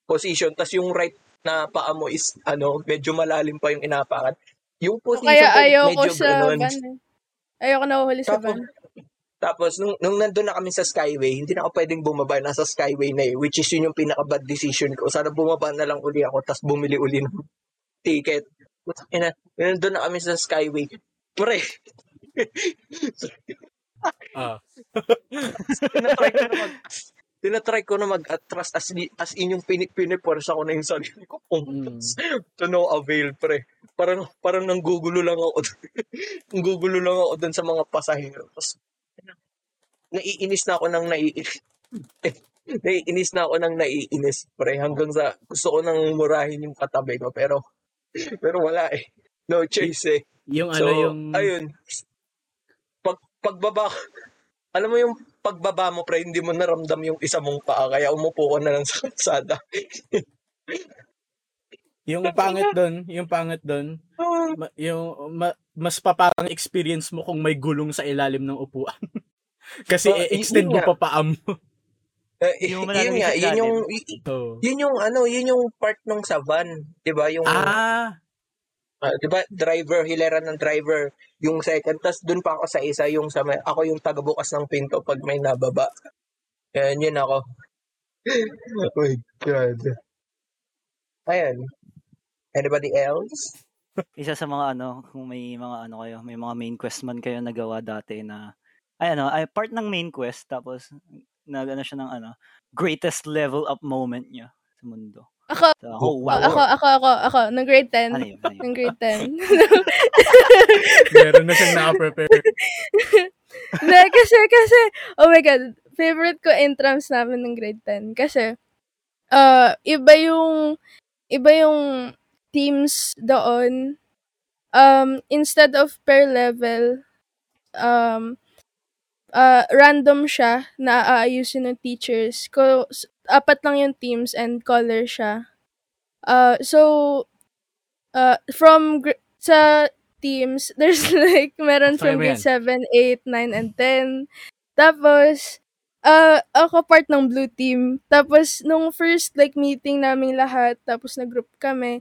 position, tas yung right na paa mo is ano medyo malalim pa yung inapakan. Yung position kaya ayaw ko sa van. Ayoko na uhuli sa van. Tapos nung nung nandoon na kami sa Skyway, hindi na ako pwedeng bumaba, nasa Skyway na eh, which is yun yung pinaka bad decision ko. Sana bumaba na lang uli ako tas bumili uli ng ticket. Ina, nandoon na kami sa Skyway. Pre. Ah. Tinatry ko na mag tinatry ko na mag-atras as, as in yung pinipinipwersa ko na yung sarili ko mm. to no avail, pre. Parang parang nanggugulo lang ako nanggugulo lang ako dun sa mga pasahero. Tapos naiinis na ako ng naiinis naiinis na ako ng naiinis, pre, hanggang sa gusto ko nang murahin yung katabi ko, pero pero wala eh, no choice eh. Yung so, ano yung ayun, pagbaba, alam mo yung pagbaba mo, pre, hindi mo naramdam yung isa mong paa, kaya umupo ko na lang sa kalsada. Yung pangit doon, yung pangit doon, ma- yung ma- mas papang experience mo kung may gulong sa ilalim ng upuan. Kasi uh, extend mo pa paa mo. Uh, yung yun nga, yun yung, oh. yun yung, ano, yun yung part nung sa van, di ba? Yung, ah, Uh, diba, driver, hilera ng driver, yung second, tas dun pa ako sa isa, yung sa, may, ako yung tagabukas ng pinto pag may nababa. Ayan, yun ako. Oh my God. Ayan. Anybody else? Isa sa mga ano, kung may mga ano kayo, may mga main quest man kayo nagawa dati na, ay ano, ay part ng main quest, tapos, nagano siya ng ano, greatest level up moment niya sa mundo. Ako, oh, wow. ako, ako, ako, ako, ng grade ten. Ano yun, ano yun? Ng grade ten. Meron na siyang naka-prepare. Na, kasi, kasi, oh my God, favorite ko entrams namin ng grade ten. Kasi, uh, iba yung, iba yung teams doon. Um, instead of per level, um, uh, random siya na aayusin ng teachers. Ko, apat lang yung teams and color siya. Uh, so, uh, from gr- sa teams, there's like, meron from grade seven, eight, nine, and ten. Tapos, uh, ako part ng blue team. Tapos, nung first like meeting namin lahat, tapos nag-group kami,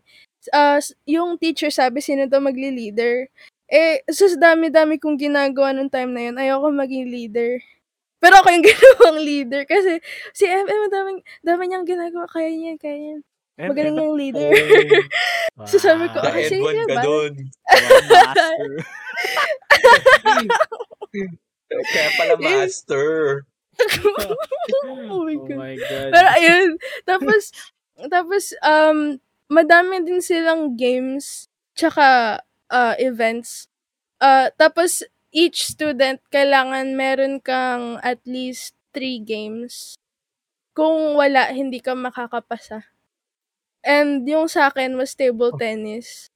uh, yung teacher sabi, sino daw magli-leader? Eh, sus, dami-dami kong ginagawa nung time na yun. Ayoko maging leader. Pero ako yung ginawang leader kasi si M M, daming, dami niyang ginagawa. Kaya niya, kaya niya. Magaling yung leader. Oh. So sabi ko, oh, siya yun ba? Kaya pala master. Oh my God. Oh my God. Pero ayun, tapos, tapos, um, madami din silang games, tsaka uh, events. Uh, tapos, each student, kailangan meron kang at least three games. Kung wala, hindi ka makakapasa. And yung sa akin was table tennis.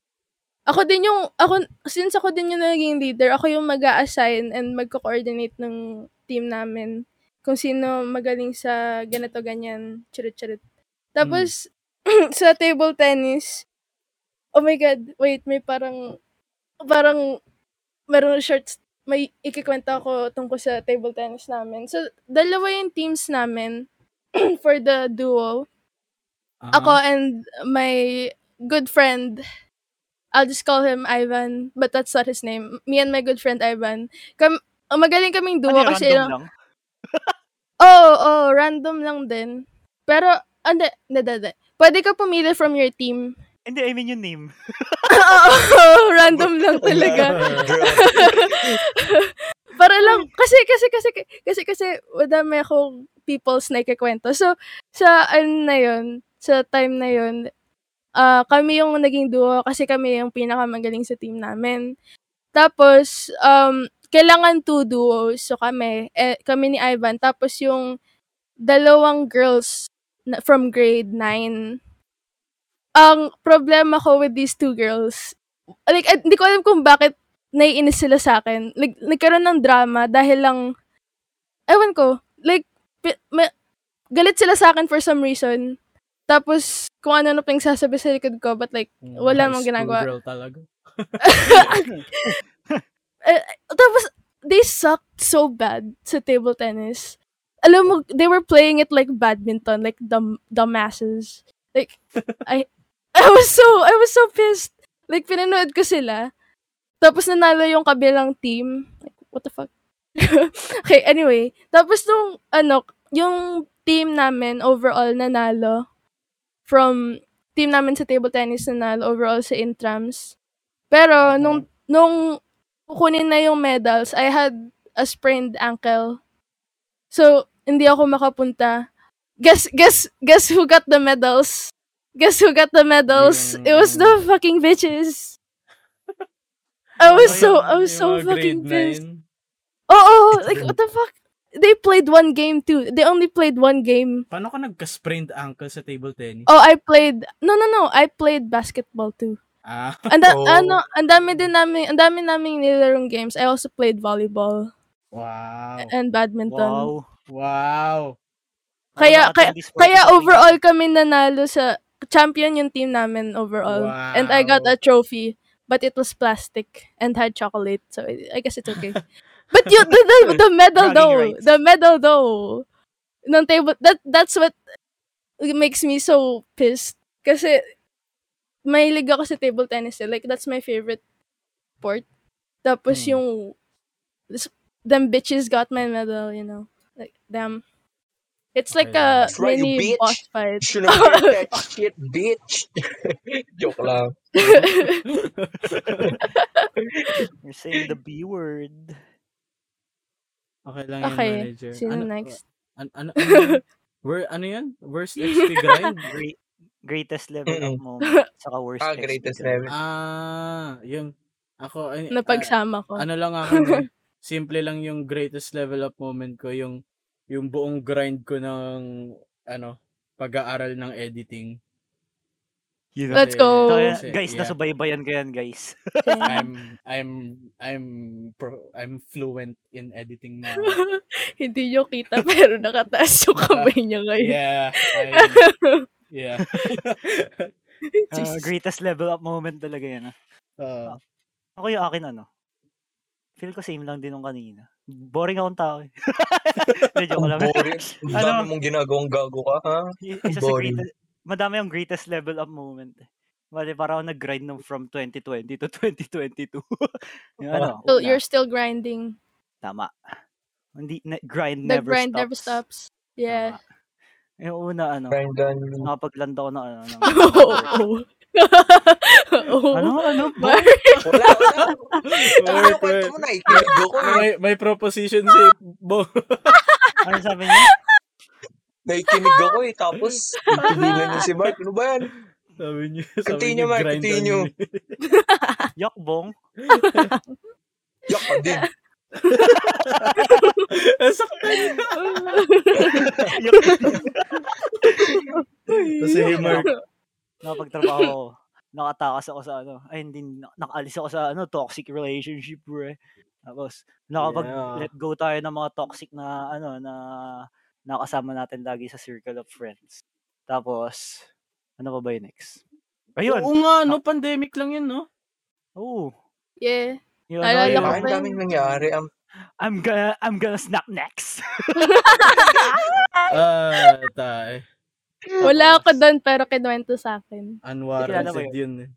Ako din yung, ako, since ako din yung naging leader, ako yung mag-a-assign and mag-coordinate ng team namin. Kung sino magaling sa ganito, ganyan, chirut-chirut. Tapos, hmm. sa table tennis, oh my God, wait, may parang, parang, meron shorts, may ikikwenta ko tungkol sa table tennis namin. So, dalawa yung teams namin for the duo. Uh-huh. Ako and my good friend, I'll just call him Ivan, but that's not his name. Me and my good friend Ivan. Kam- magaling kaming duo ano, kasi... Random lang? Oo, Oo, oh, random lang din. Pero, hindi, hindi, pwede ka pumili from your team. Hindi, I mean yung name. Oo, random lang talaga. Para lang, kasi, kasi, kasi, kasi, kasi, madami akong peoples na ikikwento. So, sa, ano na yun, sa time na yun, uh, kami yung naging duo kasi kami yung pinakamagaling sa team namin. Tapos, um, kailangan two duos. So, kami, eh, kami ni Ivan. Tapos, yung dalawang girls na, from grade nine. Ang problema ko with these two girls, like, hindi ko alam kung bakit naiinis sila sa akin. Like, nagkaroon ng drama dahil lang, ewan ko, like, p- ma- galit sila sa akin for some reason. Tapos, kung ano na pinagsasabi sa likod ko, but like, wala namang ginagawa. Girl talaga. uh, tapos, they sucked so bad sa table tennis. Alam mo, they were playing it like badminton, like dumb- dumbasses. Like, I... I was so, I was so pissed. Like, pinanood ko sila. Tapos, nanalo yung kabilang team. Like, what the fuck? Okay, anyway. Tapos, nung, ano, yung team namin, overall, nanalo. From, team namin sa table tennis, nanalo overall sa intrams. Pero, nung, nung, kukunin na yung medals, I had a sprained ankle. So, hindi ako makapunta. Guess, guess, guess who got the medals? Guess who got the medals? Yung... It was the fucking bitches. I was so, I was so fucking pissed. Oh, oh, like, what the fuck? They played one game too. They only played one game. Paano ka nagka-sprained ankle sa table tennis? Oh, I played, no, no, no, I played basketball too. Ah, anda, oh. ano, ang dami din namin, ang dami naming nilarong games. I also played volleyball. Wow. And badminton. Wow. Wow. Kaya, kaya, kaya overall kami nanalo sa champion yung team namin overall. Wow. And I got a trophy. But it was plastic and had chocolate. So I guess it's okay. But you, the, the, the medal though. Rights. The medal though. Nung table, that, that's what makes me so pissed. Kasi mahilig ako sa table tennis. Eh. Like, that's my favorite sport. Tapos hmm. yung them bitches got my medal, you know. Like, damn. It's like a that's mini right, boss fight. You shouldn't get that shit, bitch. Joke lang. You're saying the B word. Okay lang yun, okay, manager. See you ano, next. An- an- an- where, ano yun? Worst X P grind? Great, greatest level of moment. Saka worst ah, X P greatest grind. Level. Ah, yun. Ako, ay, napagsama ko. Ano lang ako. Yun? Simple lang yung greatest level of moment ko. Yung yung buong grind ko ng ano pag-aaral ng editing. Yun let's go. Kasi, guys, yeah. Nasubaybayan ko yan, guys. I'm I'm I'm pro, I'm fluent in editing now. Hindi nyo kita pero nakataas yung kamay niya ngayon. Yeah. I'm, yeah. uh, greatest level up moment talaga yan. Uh, ako yung akin ano. Feel ko same lang din nung kanina. Boring akong tao eh. Medyo lang. Boring. Ang dami ano, mong ginagawang gago ka, ha? Isa sa greatest, madami yung greatest level up moment. Bale, para ako nag-grind nung from twenty twenty to twenty twenty-two. Yung, ano, so, you're still grinding. Tama. Hindi, na, grind The never grind stops. The grind never stops. Yeah. Tama. Yung una, ano, nakapaglanda ko na, ano, ano. Oo. oh, ano? Ano? Mark? Wala, wala. Wala, wala. Mo na, ikinigo ko. May, may proposition si Bo. Ano sabi niya? Naikinig ako eh, tapos ikinigilan niya si Mark. Ano ba yan? Sabi niya, sabi continue, niya, Mark, continue. Yakbong. Yakbong din. Nasaktan niya. Kasi si Mark, napagtrabaho, nakatakas ako sa ano, ay hindi, nakaalis ako sa ano, toxic relationship, bro. Tapos, nakapag-let go tayo ng mga toxic na, ano, na nakasama natin lagi sa circle of friends. Tapos, ano pa ba yung next? Ayun. Oo nga, no, pandemic lang yun, no? Oo. Yeah. Yun, alala ko pa yun. Ang daming nangyari. Ang... I'm gonna, I'm gonna snap next. Ah, uh, tayo. Wala ako doon, pero kinuwento sa akin. Unwarranted yun.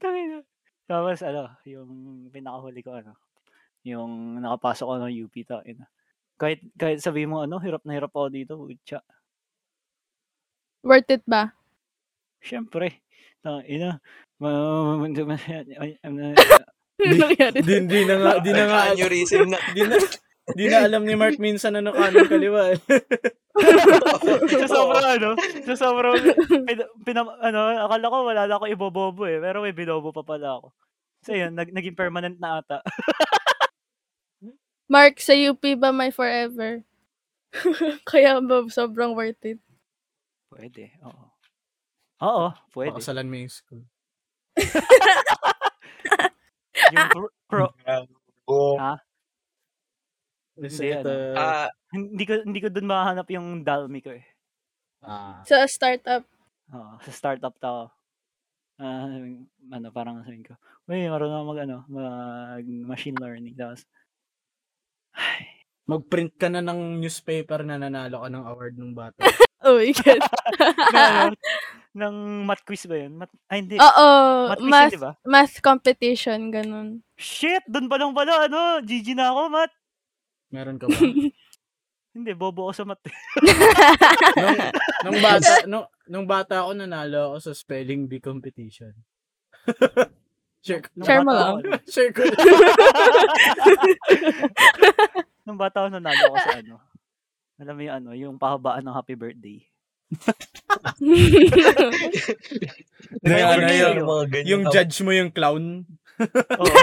Tangina. Tapos, ano, yung pinakahuli ko, ano, yung nakapasok ko ng U P, tangina. Kahit, kahit sabihin mo, ano, hirap na hirap ako dito. Ucha. Worth it ba? Siyempre. No, you know, Hindi na nga, di na nga, aneurysm na, di na, di na alam ni Mark minsan ano kanan kaliwa. Sa sobra ano, sa sobra, pinam, ano, akala ko wala na ako ibobobo eh, pero may binobo pa pala ako. So yun, nag, naging permanent na ata. Mark, sa U P ba may forever? Kaya ba sobrang worth it? Pwede, oo. Oo, pwede. Pakasalan mo yung school. Yung pro... pro ha? Hindi, it, uh... Uh, hindi ko, hindi ko dun mahanap yung dalmi ko eh. Ah. Sa so, startup? Oo, sa startup tao. Uh, ano, parang sabihin ko, uy, marunong mag, ano, mag machine learning. Tapos, ay, mag-print ka na ng newspaper na nanalo ka ng award ng bata. Oh my God. Ng math quiz ba yun? Mat- Ay, hindi. Oo. Math quiz math, yun, diba? Math competition, ganun. Shit! Doon pa lang pala, ano? G G na ako, Matt. Meron ka ba? Hindi, bobo ako sa math. nung, nung, bata, nung, nung bata ako, nanalo ako sa spelling bee competition. Share ko. Share mo lang. Share ko. Nung bata ako, nanalo ako sa ano. Alam mo yung ano, yung pahabaan ng happy birthday. May, ano, yung, yung judge mo yung clown. Oo.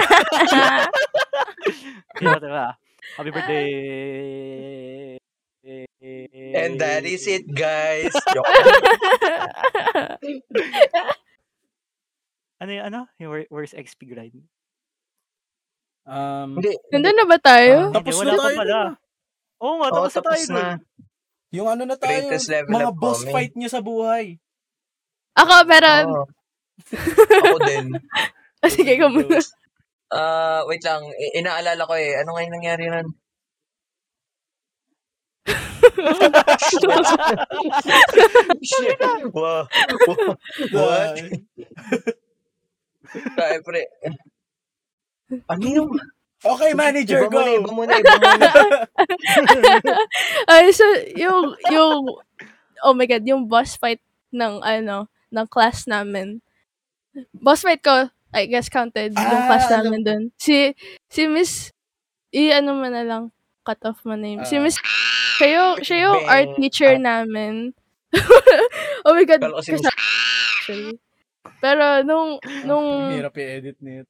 Diba, diba? Happy birthday. And that is it, guys. Ano yung ano? Yung worst X P grind? Um, Nandun na ba tayo? Uh, tapos na tayo. Pala. Oo nga, tapos, oh, tapos na tayo. Na. Yung ano na tayo, mga boss coming. Fight niya sa buhay. Ako, meron. Oh. Ako din. Oh, sige, ka muna. Uh, wait lang, I- inaalala ko eh. Ano ngayon nangyari nun? Shit. Wow. What? Tayo, pre. Ano yung... Okay, manager, iba go! Iba muna, iba muna. Ay, so, yung, yung, oh my God, yung boss fight ng, ano, ng class namin. Boss fight ko, I guess, counted, ah, yung class namin dun. Si, si Miss, i, ano man na lang, cut off man name. Uh, si Miss, siya yung, siya yung art teacher uh, namin. Oh my God, kasi, actually. Pero, nung, nung, hirap i-edit nito.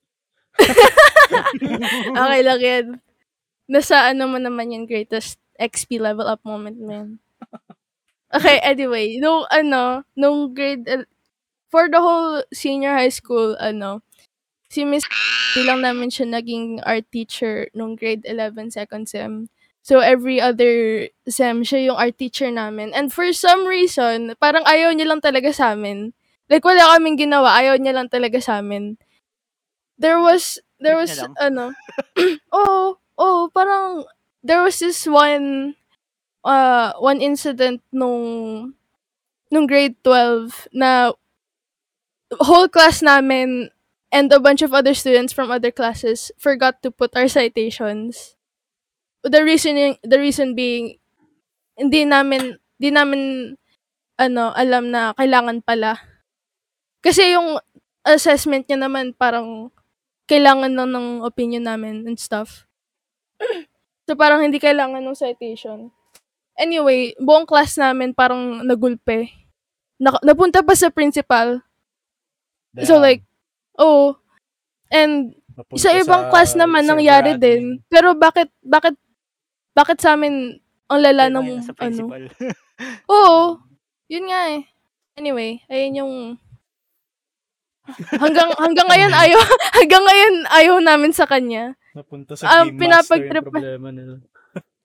Okay lang yan. Nasa ano mo naman yung greatest X P level up moment mo yun. Okay, anyway. Nung ano, nung grade, for the whole senior high school, ano, si Miss bilang namin siya naging art teacher nung grade eleven second sem. So, every other sem, siya yung art teacher namin. And for some reason, parang ayaw niya lang talaga sa amin. Like, wala kaming ginawa. Ayaw niya lang talaga sa amin. There was, there was, ano, oh, oh, parang, there was this one, uh, one incident nung, nung grade twelve na whole class namin and a bunch of other students from other classes forgot to put our citations. The reason, the reason being, hindi namin, hindi namin, ano, alam na kailangan pala. Kasi yung assessment niya naman parang, kailangan lang ng opinion namin and stuff. So, parang hindi kailangan ng citation. Anyway, buong class namin parang nagulpe. Na- napunta pa sa principal. Damn. So, like, oh. And, napunta sa ibang sa, class naman, nangyari din. Pero, bakit, bakit, bakit sa amin, ang lala ng, ano? Oo. Yun nga eh. Anyway, ayun yung, hanggang hanggang ngayon ayaw hanggang ngayon ayaw namin sa kanya. Napunta sa game um, master yung problema nila.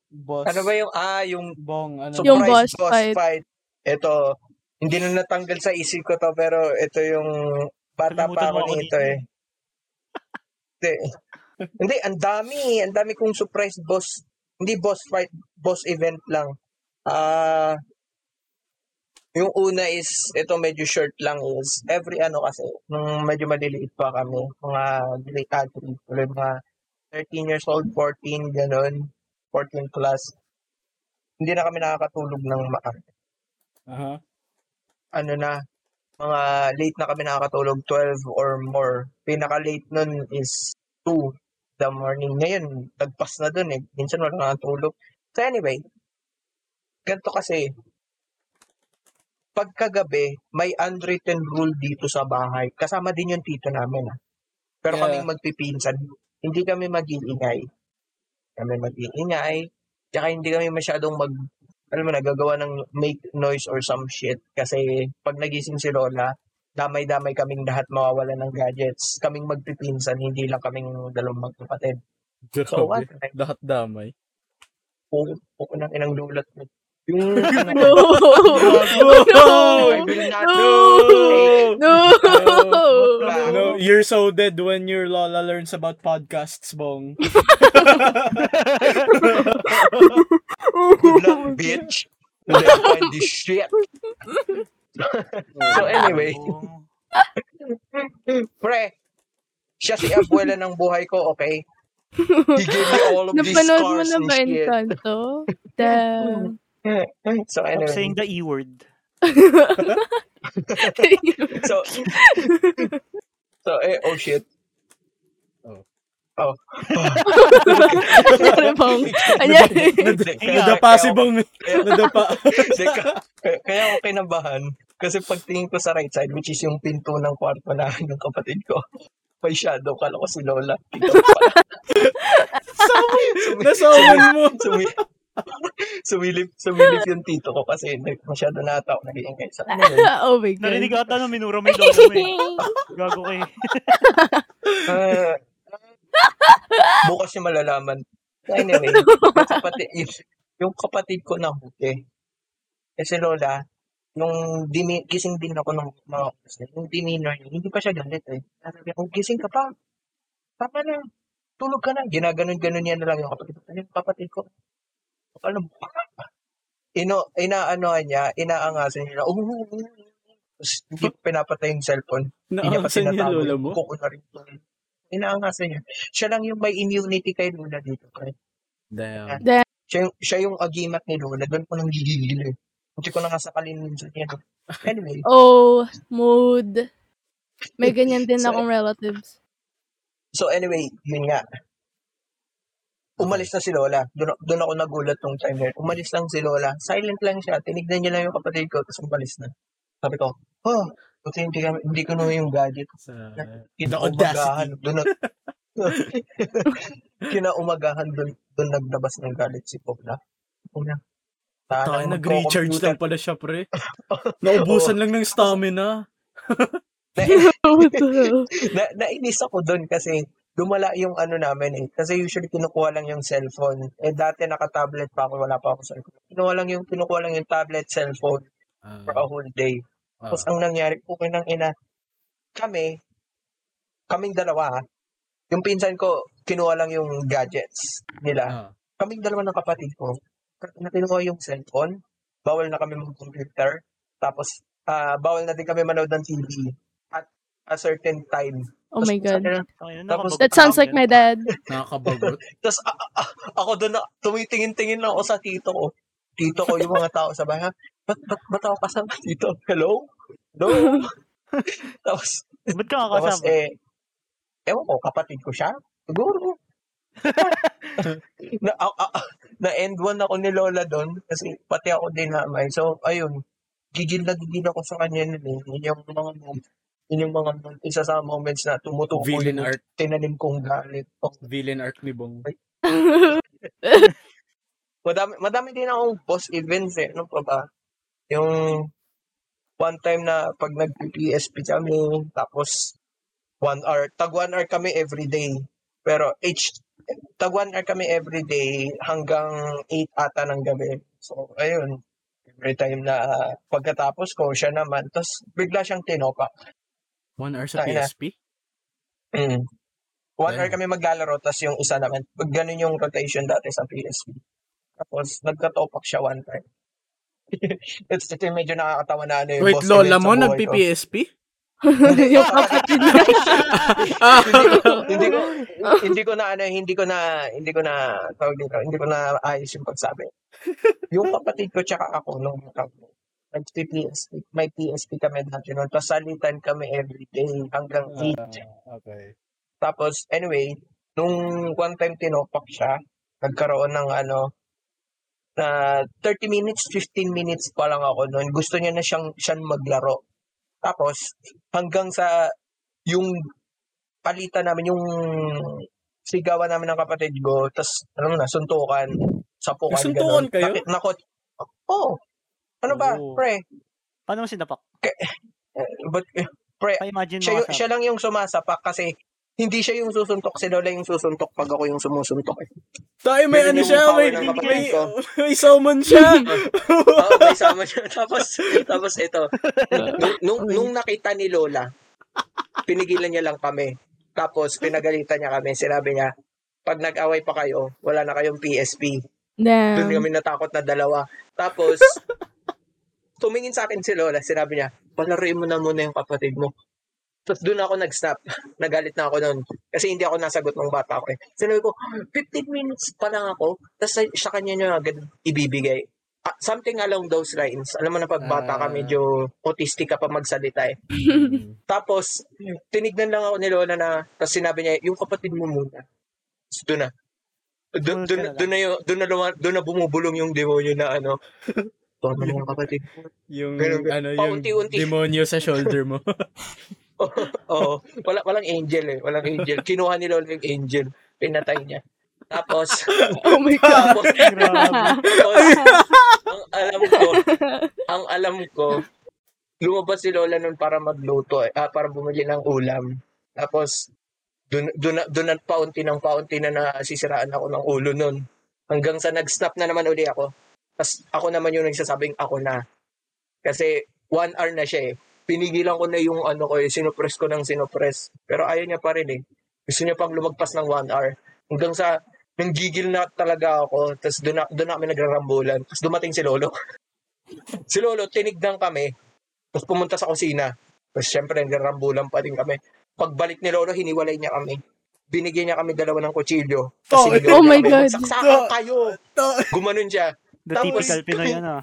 Boss. Ano ba yung ah yung bong ano yung boss, boss fight. fight. Ito hindi na natanggal sa isip ko to pero ito yung bata Kalimutan pa ako nito eh. Hindi. Hindi ang dami, ang dami kong surprise boss. Hindi boss fight, boss event lang. Ah uh, Yung una is, ito medyo short lang is, every ano kasi, nung medyo maliliit pa kami, mga grade three, mga thirteen years old, fourteen, ganun, fourteen plus. hindi na kami nakakatulog ng maaari. Uh-huh. Ano na, mga late na kami nakakatulog, twelve or more. Pinaka-late nun is two the morning. Ngayon, nagpas na dun eh. Minsan wala nakatulog. So anyway, ganito kasi, pagkagabi, may unwritten rule dito sa bahay. Kasama din yung tito namin. Ah. Pero yeah. Kaming magpipinsan. Hindi kami mag-iingay. Kami mag-iingay. Tsaka hindi kami masyadong mag, alam mo na, gagawa ng make noise or some shit. Kasi pag nagising si Lola, damay-damay kaming lahat mawawala ng gadgets. Kaming magpipinsan, hindi lang kaming dalawang magkapatid. So what? Lahat damay. Oo, oo nang inang lulat mo. Yung no! No! No! No! No! You're so dead when your Lola learns about podcasts, Bong. Good luck, bitch. Let's find this shit. So anyway. Pre, siya si abuela ng buhay ko, okay? He gave me all of these scars mo na ba and shit. Damn. So anyway. I'm saying the E-word. so, so eh, oh shit. Oh. Oh. Nadapa si Bong. Nadapa. Kaya ako kinabahan. Kasi pagtingin ko sa right side, which is yung pinto ng kwarto na ng kapatid ko, may shadow. Kala ko si Lola. Nasawin mo. Sumi- sumilip, sumilip yung tito ko kasi masyado na tao nag-iingay sa kanila. Oh my God. Narinig ata nung minura mo yung doon mo eh. Gago ko eh. Uh, bukas yung malalaman. Anyway, yung kapatid, yung kapatid ko na huti. Eh si Lola, nung dimi, gising din ako ng mga kasi, yung demeanor niya, hindi pa siya galit eh. Sabi ako, gising ka pa. Tama na. Tulog ka na. Ginaganon-ganon niya na lang yung kapatid ko. Yung kapatid ko. Alam mo, ino, inaanoan niya, inaangasin niya, oh, oh, oh, hindi pinapatay yung cellphone. Hindi niya pa sinatawag. Kukunarin ko. Inaangasin niya. Siya lang yung may immunity kay Luna dito. Kay. Damn. Damn. Siya, siya yung agimat ni Luna. Doon ko nang gigigil eh. Hindi ko nangasakalin minsan niya. Anyway. Oh, mood. May ganyan din so, akong relatives. So anyway, yun nga. Umalis na si Lola. Doon, doon ako nagulat nung time there. Umalis lang si Lola. Silent lang siya. Tinignan niya lang yung kapatid ko. Tapos umalis na. Sabi ko, oh, buti hindi, hindi ko na yung gadget. Kinaumagahan. Doon kinaumagahan doon, doon naglabas ng gadget si Pogla. Una. Tayo, nag-recharge lang pala siya, pre. Naubusan lang ng stamina. na, nainis ako doon kasi dumala yung ano namin eh. Kasi usually kinukuha lang yung cellphone. Eh dati naka-tablet pa ako, wala pa ako sa cellphone. Kinuha lang yung, kinukuha lang yung tablet, cellphone uh, for a whole day. Uh, Tapos ang nangyari, okay nang ina, kami, kaming dalawa, yung pinsan ko, kinuha lang yung gadgets nila. Uh, kaming dalawa ng kapatid ko, na kinuha yung cellphone, bawal na kami mag-computer. Tapos, uh, bawal na din kami manood ng T V at a certain time. Oh my God. Tapos, that sounds like my dad. Nakakabagot. Tapos a- a- a- ako doon na, tumitingin-tingin lang ako sa tito ko. Tito ko yung mga tao sa bahay. Ba't ba- ba- ako kasama dito? Hello? Hello? Tapos, ba't ka ako kasama? Eh, ewan ko, kapatid ko siya. Siguro. na, a- a- na end one ako ni Lola doon kasi pati ako din naman. So, ayun. Gigil na gigil ako sa kanya nila. Yung mga yun yung mga isa sa moments na tumutukoy. Villain art. Tinanim kong galit. Oh. Villain art ni Bong. madami, madami din akong boss events eh. Ano pa ba? Yung one time na pag nag-P S P kami, tapos one hour. Tag one hour kami everyday. Pero each, tag one hour kami everyday hanggang eight ata ng gabi. So, ayun. Every time na uh, pagkatapos ko, siya naman. Tapos bigla siyang tinoka. One hour sa P S P? Mm. One hour kami maglalaro, tapos yung isa naman. Pag ganun yung rotation dati sa P S P. Tapos, nagkatopak siya one time. It's, it's medyo nakakatawa na ano yung boss. Wait, Lola mo nag-P S P? Yung kapatid niya. Hindi ko hindi ko na ano, hindi ko na hindi ko na tawag dito. Hindi ko na ayos yung pagsabi. Yung kapatid ko tsaka ako nung nag-P S P, may P S P kami dati noon. Tapos salitan kami everyday hanggang eight. Uh, okay. Tapos anyway, nung one time tinopak siya, nagkaroon ng ano na thirty minutes, fifteen minutes pa lang ako noon. Gusto niya na siyang siyang maglaro. Tapos hanggang sa yung palitan namin, yung sigawan namin ng kapatid ko, tapos ano na, suntukan, sapukan. Suntukan kayo? Nakit, nakot. Oo. Oh. Ano ba, oh. Pre? Paano mo sinapak? K- but, uh, pre, siya, siya lang yung sumasapak kasi hindi siya yung susuntok, si Lola yung susuntok pag ako yung sumusuntok. Eh. Tayo may ano siya, may, may, may summon siya. Oo, may summon siya. Tapos, tapos ito, nung, nung nakita ni Lola, pinigilan niya lang kami. Tapos, pinagalitan niya kami. Sinabi niya, pag nag-away pa kayo, wala na kayong P S P. Damn. Doon kami natakot na dalawa. Tapos, tumingin sa akin si Lola, sinabi niya, palaruin mo na muna yung kapatid mo. Tapos doon ako nag-snap. Nagalit na ako noon. Kasi hindi ako nasagot ng bata ko eh. Sinabi ko, fifteen minutes pa lang ako. Tapos sa kanya niya agad ibibigay. Uh, something along those lines. Alam mo na pag bata ka, medyo autistic ka pa magsalita eh. Tapos, tinignan lang ako ni Lola na, tapos sinabi niya, yung kapatid mo muna. So doon na. Doon na, doon na, doon na, doon na bumubulong yung demonyo na ano. Doon na yung kapatid mo. Yung, ganun, ano, paunti-unti. Yung demonyo sa shoulder mo. Oo. Wala, walang angel eh. Walang angel. Kinuha ni Lola yung angel. Pinatay niya. Tapos, oh my God. Tapos, tapos, ang alam ko, ang alam ko, lumabas si Lola nun para magluto eh. Ah, para bumili ng ulam. Tapos, dun, dun, dun at paunti ng paunti na nasisiraan ako ng ulo nun. Hanggang sa nag-snap na naman uli ako. Tapos ako naman yung nagsasabing ako na. Kasi one hour na siya eh. Pinigilan ko na yung ano ko eh. Sinopress ko ng sinopress. Pero ayaw niya pa rin eh. Gusto niya pang lumagpas ng one hour. Hanggang sa nang gigil na talaga ako. Tapos dun, dun na kami nagrarambulan. Tapos dumating si Lolo. Si Lolo, tinignan kami. Tapos pumunta sa kusina. Tapos syempre nagrarambulan pa din kami. Pagbalik ni Lolo, hiniwalay niya kami. Binigyan niya kami dalawa ng kutsilyo. Oh, oh my kami. God. Saksakan kayo. Gumanon siya. The tapos, typical Pinoy yan ah.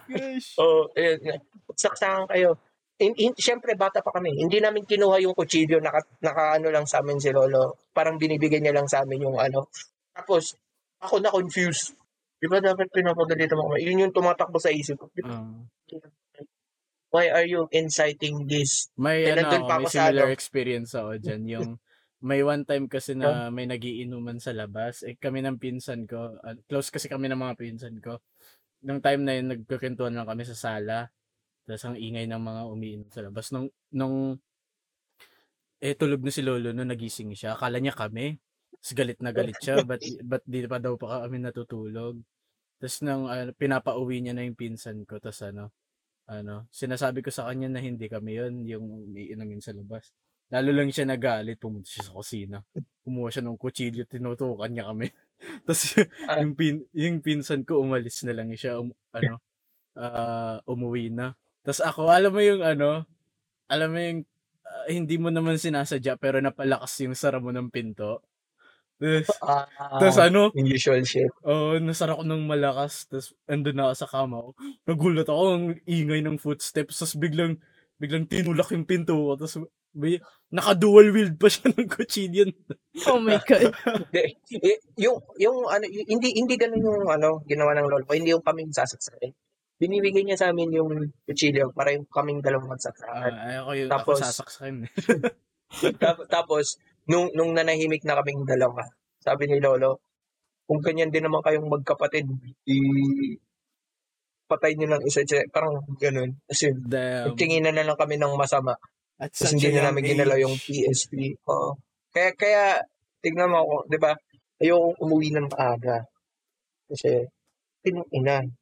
Oh, ayun. Saksakan kayo. In, in, siyempre, bata pa kami. Hindi namin kinuha yung kutsilyo. Naka, naka ano lang sa amin si Lolo. Parang binibigyan niya lang sa amin yung ano. Tapos, ako na-confuse. Di ba dapat pinapagalita mo kami? Yun yung tumatakbo sa isip ko. Uh. Why are you inciting this? May, ano, may similar experience ako dyan. Yung, may one time kasi na may nagiinuman sa labas. Eh, kami ng pinsan ko. Uh, close kasi kami ng mga pinsan ko. Nung time na yun, nagkakintuan lang kami sa sala. Tapos ang ingay ng mga umiinom sa labas. Nung, nung eh, tulog na si Lolo nung nagising siya. Akala niya kami. Tapos galit na galit siya. But, but di pa daw pa kami natutulog. Tapos nung uh, pinapauwi niya na yung pinsan ko. Tapos ano, ano, sinasabi ko sa kanya na hindi kami yun, yung iinumin sa labas. Lalo lang siya nagalit, pumunta siya sa kusina. Kumuha siya ng kutsilyo, tinutukan niya kami. Tapos yung, pin, yung pinsan ko, umalis na lang siya, um, ano, uh, umuwi na. Tapos ako, alam mo yung ano, alam mo yung, uh, hindi mo naman sinasadya, pero napalakas yung sara mo ng pinto. Tapos, uh, tapos ano? Usual shit. Oo, uh, nasara ko ng malakas. Tapos, andun na ako sa kama ko. Nagulat ako ng ingay ng footsteps. Tapos, biglang, biglang tinulak yung pinto ko. Tapos, may, naka-dual-wield pa siya ng kutsilyo. Oh my God. yung, yung, ano, yung, hindi, hindi ganun yung, ano, ginawa ng lolo ko. Hindi yung kaming sasaksakin. Binibigay niya sa amin yung kutsilyo para yung kaming dalawang magsaksakin. Uh, ayoko yung tapos, ako sasaksakin. tapos, tapos, Nung, nung nanahimik na kaming dalawa, sabi ni Lolo, kung ganyan din naman kayong magkapatid, i- patay nyo lang isa. Parang ganun. Kasi tinginan na lang kami ng masama. At kasi hindi na namin ginalaw yung P S P. Oh. Kaya, kaya tignan mo ako, di ba? Ayokong umuwi ng maaga. Kasi, pinuinan.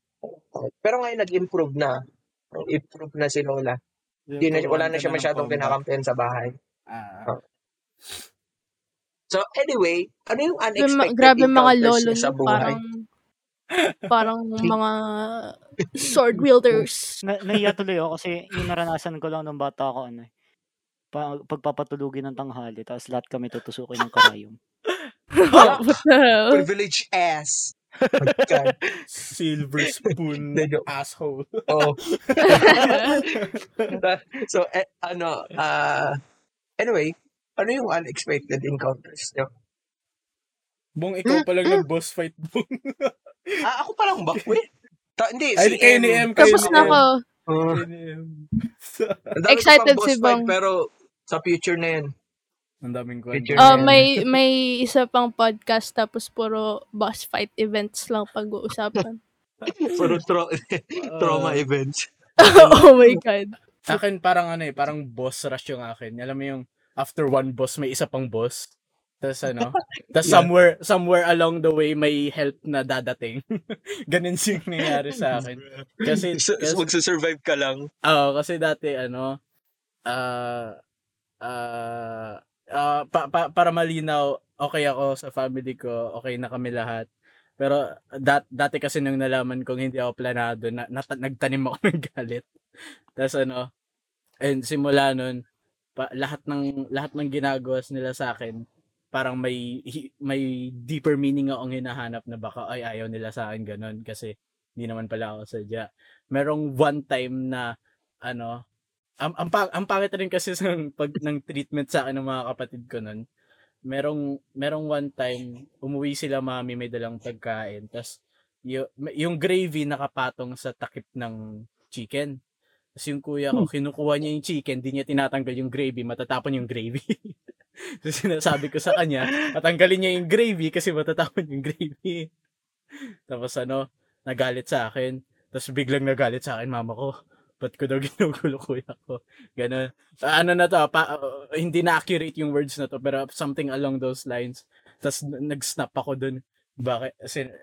Pero ngayon, nag-improve na. Nag-improve na si Lola. Di na, wala na siya masyadong kinakampihan sa bahay. Ah. Oh. So anyway, ano yung unexpected grabe mga lolo sa buhay? Parang, parang mga sword wielders. Na, nahiya tuloy ako kasi yung naranasan ko lang nung bata ako. Ano, pa- pagpapatulugin ng tanghali, tapos lahat kami tutusukin ng karayom. Oh, privilege ass. Silver spoon asshole. Oh. So, eh, ano, uh, anyway, ano yung unexpected encounters nyo? Bong, ikaw palang nag-boss fight, Bong. Ah, ako palang ba? Wait. Ta- hindi, si Ay, M. Tapos na ako. Uh, excited si Bong. Fight, pero sa future na yan. Ang daming kwento. Oh, may may isa pang podcast tapos puro boss fight events lang pag-uusapan. Puro tra- trauma uh, events. Oh my God. Sa akin parang ano eh, parang boss rush yung akin. Alam mo yung after one boss may isa pang boss. Tapos ano, tapos yeah. somewhere somewhere along the way may help na dadating. Ganun yung nangyari sa akin. Kasi magsusurvive ka lang. Oo, oh, kasi dati ano ah uh, ah uh, Uh, pa, pa, para malinaw, okay ako sa family ko, okay na kami lahat. Pero dat, dati kasi nung nalaman kong hindi ako planado, na, nat, nagtanim ako ng galit. Tapos ano, and simula nun, pa, lahat ng lahat ng ginagawas nila sa akin, parang may may deeper meaning akong hinahanap na baka ay ayaw nila sa akin ganun kasi hindi naman pala ako sadya. Merong one time na ano, Ang ang, pang, ang pangit rin kasi sa pag ng treatment sa akin ng mga kapatid ko nun. Merong merong one time umuwi sila mami may dalang pagkain. Tapos y- yung gravy nakapatong sa takip ng chicken. Tapos yung kuya ko kinukuha niya yung chicken, di niya tinatanggal yung gravy, matatapon yung gravy. So sinasabi ko sa kanya, patanggalin niya yung gravy kasi matatapon yung gravy. Tapos ano, nagalit sa akin. Tapos biglang nagalit sa akin mama ko. Ba't ko daw ginugulo kuya ko? Ganun. Uh, ano na to, pa, uh, hindi na accurate yung words na to, pero something along those lines. Tapos nag-snap ako dun. Bakit, sin-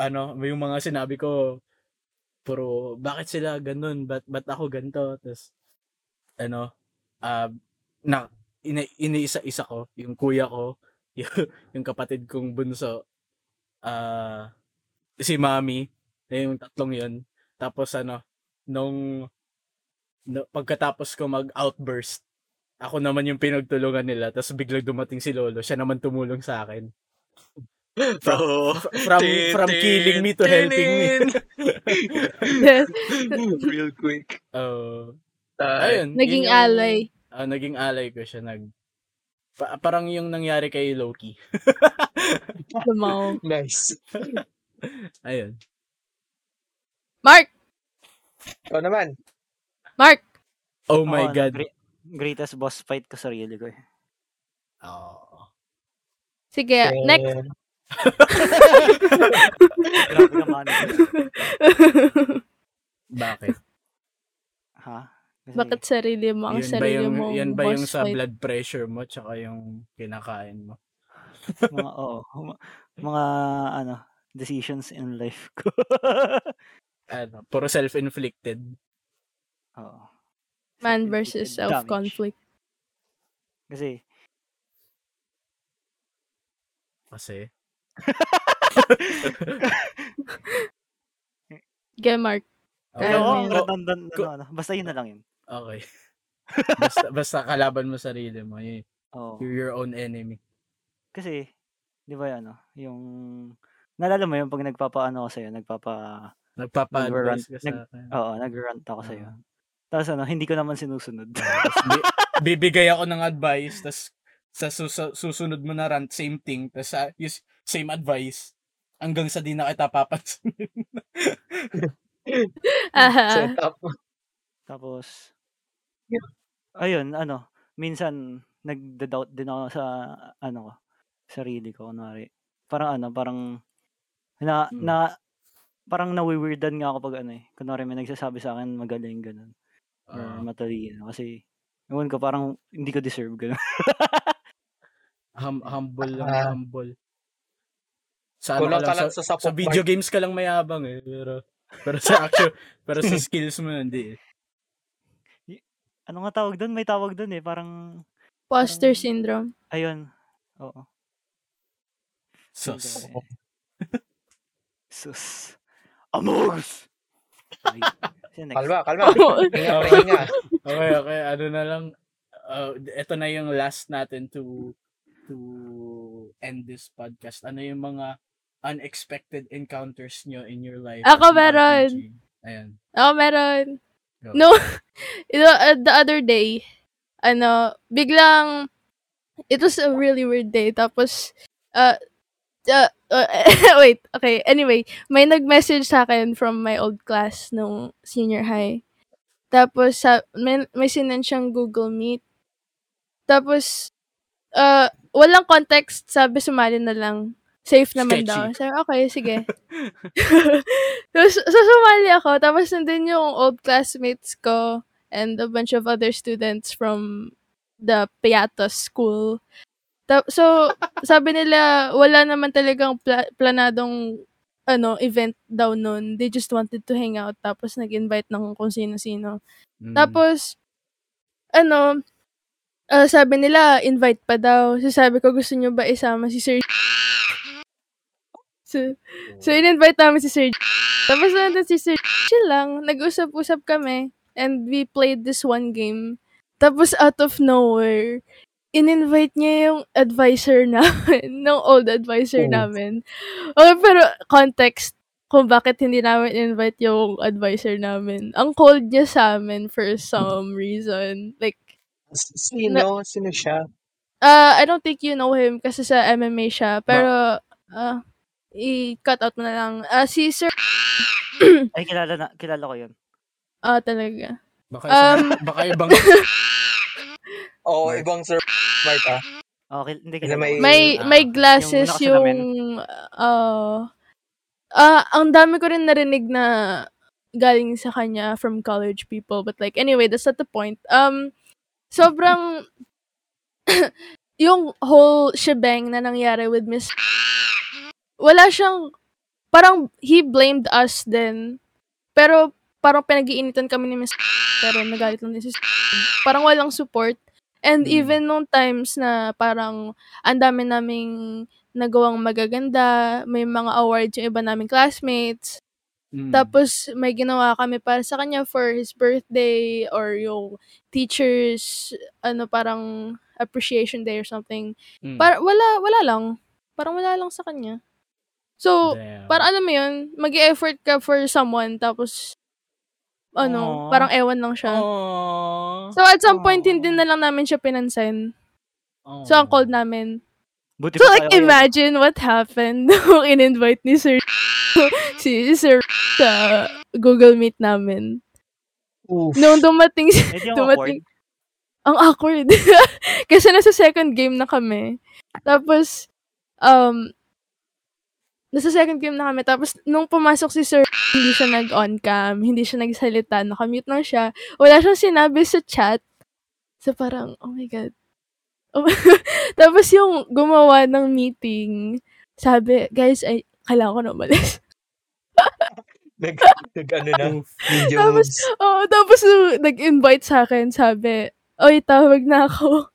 ano, yung mga sinabi ko, puro, bakit sila ganun? Ba't, ba't ako ganito? Tapos, ano, uh, na, ina, iniisa-isa ko, yung kuya ko, yung, yung kapatid kong bunso, uh, si mami, yung tatlong yun. Tapos ano, nung no, pagkatapos ko mag-outburst, ako naman yung pinagtulungan nila, tapos biglang dumating si Lolo, siya naman tumulong sa akin. From, oh, from, tin, from tin, killing me to tin, helping tin. Me. Real quick. Oh. Uh, ayun, naging yung, ally. Uh, naging ally ko siya. Nag, pa, parang yung nangyari kay Loki. Nice. Ayun. Mark! Ikaw naman. Mark! Oh my oh, God. Gre- greatest boss fight ko sarili ko eh. Oh. Sige, okay. Next. Grabe naman. Bakit? Ha? Kasi bakit sarili mo ang sarili mo? Yan ba yung sa fight? Blood pressure mo tsaka yung kinakain mo? mga, oo. Mga, mga ano, decisions in life ko. Ano, puro self-inflicted. Oh. Man versus self-conflict. Kasi. Kasi. Mark. Okay. Oh, redundant, oh, ano, ano. Basta yun na lang yun. Okay. Basta, basta kalaban mo sarili mo. You're oh. your own enemy. Kasi, di ba yun, ano, yung, nalala mo yung pag nagpapaano ko sa'yo, nagpapa, nagpapa-advise ka sa akin. Oo, nag-rant ako uh-huh. sa'yo. Tapos ano, hindi ko naman sinusunod. Bi- bibigay ako ng advice, tapos sa sus- susunod mo na rant, same thing, tapos uh, same advice, hanggang sa di na kita papansin. uh-huh. So, tapos, ayun, ano, minsan, nag-doubt din ako sa, ano, sarili ko, kunwari. Parang ano, parang, na, hmm. na, parang nawi-weirdan nga ako pag ano eh. Kunwari may nagsasabi sa akin magaling ganun. Uh, matalino. Kasi, naman ko parang hindi ko deserve ganun. hum- humble lang, uh, humble. Sa, ano, ka lang, sa, sa, sa video games ka lang mayabang eh. Pero, pero sa actual, pero sa skills mo hindi eh. Ano nga tawag doon? May tawag doon eh. Parang, imposter um, syndrome. Ayun. Oo. Sus. Eh. Sus. Amors! Kalma, kalma. Okay, okay. Ano na lang, uh, ito na yung last natin to to end this podcast. Ano yung mga unexpected encounters nyo in your life? Ako meron. Ayan. Ako meron. Go. No, you know, uh, the other day, ano, biglang, it was a really weird day. Tapos, uh, uh, uh wait, okay. Anyway, may nag-message sa akin from my old class nung senior high. Tapos, uh, may, may sinend siyang Google Meet. Tapos, uh, walang context. Sabi, sumali na lang. Safe naman Sketchy. Daw. Sabi, okay, sige. Tapos, so, sumali ako. Tapos, nandun yung old classmates ko and a bunch of other students from the Piatos School. Ta- so, sabi nila, wala naman talagang pla- planadong ano event daw nun. They just wanted to hang out. Tapos, nag-invite na kung sino-sino. Mm. Tapos, ano, uh, sabi nila, invite pa daw. So, sabi ko, gusto nyo ba isama si Sir So, so in-invite namin si Sir Tapos, nandun si Sir chill lang. Nag-usap-usap kami. And we played this one game. Tapos, out of nowhere, in-invite niya yung advisor namin, ng old advisor oh. namin. Okay, pero context kung bakit hindi namin invite yung advisor namin. Ang cold niya sa amin for some reason. Like, sino? Na, sino siya? Uh, I don't think you know him kasi sa M M A siya. Pero, no. uh, i-cut out mo na lang. Uh, si Sir... Ay, kilala, na, kilala ko yun. Ah, oh, talaga. Baka, um, baka ibang... Oo, oh, ibang Sir... Mark, ah. Okay, hindi kilala. May, may, uh, may glasses yung... yung uh, uh, ang dami ko rin narinig na galing sa kanya from college people. But like, anyway, that's not the point. Um, sobrang... yung whole shebang na nangyari with Miss... Wala siyang... Parang he blamed us then. Pero... Parang pinag-iinitan kami ni Miss pero nagalit lang din si parang walang support. And mm. even nung times na parang ang dami naming nagawang magaganda, may mga awards yung iba naming classmates. Mm. Tapos may ginawa kami para sa kanya for his birthday or yung teachers ano parang appreciation day or something. Mm. Para wala wala lang. Parang wala lang sa kanya. So, para alam mo yun, mag-i-effort ka for someone tapos ano, aww. Parang ewan lang siya. Aww. So, at some point, aww. Hindi na lang namin siya pinansin. Aww. So, ang cold namin. Buti so, like, imagine yun. What happened nung in-invite ni Sir si Sir sa Google Meet namin. Oof. Nung dumating si... dumating ang awkward. Kasi nasa second game na kami. Tapos, um... nasa second game na kami. Tapos, nung pumasok si Sir, hindi siya nag-on-cam, hindi siya nagsalita, nakamute lang siya. Wala siyang sinabi sa chat. So, parang, oh my God. Oh. Tapos, yung gumawa ng meeting, sabi, guys, ay, kailangan ko na umalis. nag, nag, ano na, video tapos, oh, tapos, nag-invite sa akin, sabi, oy, tawag na ako.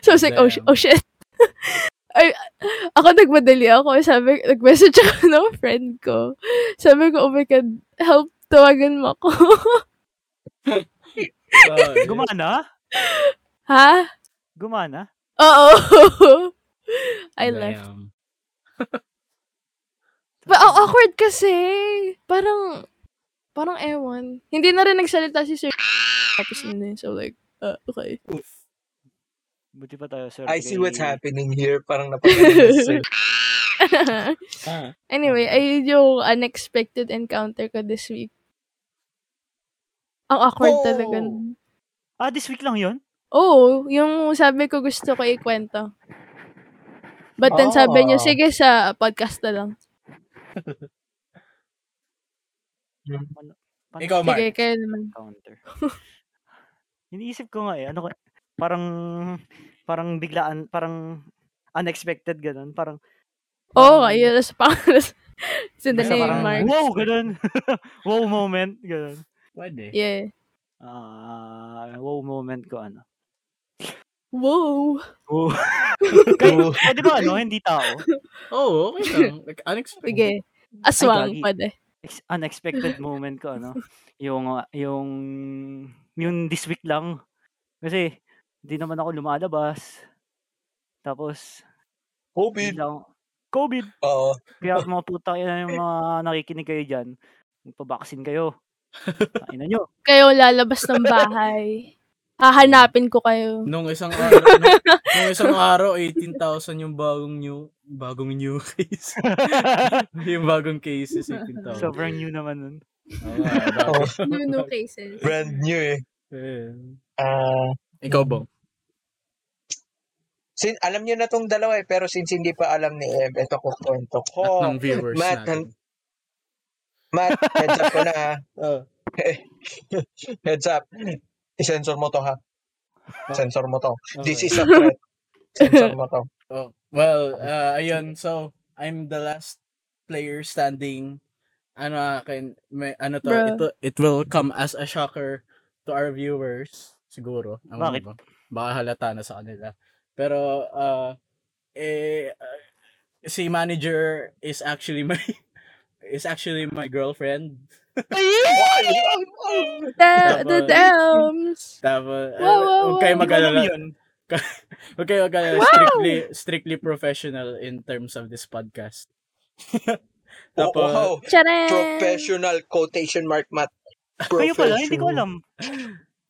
So, I was like, oh, sh- oh shit. Ay, ako nagmadali ako. Sabi, nag-message ako ng friend ko. Sabi ko, oh my God, help, tawagan mo ako. uh, gumana? Ha? Gumana? Oo. I damn. Left. But oh, awkward kasi. Parang, parang ewan. Hindi na rin nagsalita si Sir. Tapos hindi. So like, uh, okay. Oof. Buti pa tayo, sir. I see what's happening here. Parang napag-inis, ah. Anyway, ayun yung unexpected encounter ko this week. Ang awkward oh. talaga. Ah, this week lang yun? Oo. Oh, yung sabi ko gusto ko ikwento. But then oh. sabi niyo, sige sa podcast na lang. Ikaw, Mark. Sige, kayo naman. Iniisip ko nga eh. Ano ko? Parang, parang biglaan, parang unexpected, gano'n. Parang, oh, ayun, sa pangalas. It's in the name, Mark. Wow, gano'n. Wow moment, gano'n. Pwede. Yeah. Uh, wow moment ko, ano. Wow. Wow. Kaya, pwede ba, ano, hindi tao? Oo, oh, okay lang. Like, unexpected. Sige. Aswang, ay, pwede. Unexpected moment ko, ano. Yung, yung, yung this week lang. Kasi, hindi naman ako lumalabas. Tapos, COVID. Lang, COVID. Oo. Kaya mga puta, yan yung mga nakikinig kayo dyan. Magpabaksin kayo. Kainan nyo. Kayo lalabas ng bahay. Hahanapin ko kayo. Nung isang araw, nung isang araw, eighteen thousand yung bagong new, bagong new case. Yung bagong cases, eighteen thousand. Sobrang new naman nun. Oh, uh, new, new cases. Brand new eh. Yeah. Uh, Ikaw ba? Sin, alam niyo na tong dalawa eh, pero since hindi pa alam ni Ev, ito ko kwento ko. At ng viewers Matt, natin. Matt, heads up ko na ha. Oh. Heads up. I-sensor mo to, ha? Sensor mo to. Okay. This is a threat. Sensor mo to. Oh. Well, uh, ayun. So, I'm the last player standing. Ano, akin, may, ano to? Ito, it will come as a shocker to our viewers. Siguro. Ang bakit? Ba? Baka halata na sa kanila. Pero, uh, eh, uh, si manager is actually my, is actually my girlfriend. The, the dams. Tapos, huwag kayo mag-alala. Huwag kayo mag-alala. Strictly, strictly professional in terms of this podcast. Tapos, oh, oh, oh. Professional quotation mark Matt. Kayo pala, hindi ko alam.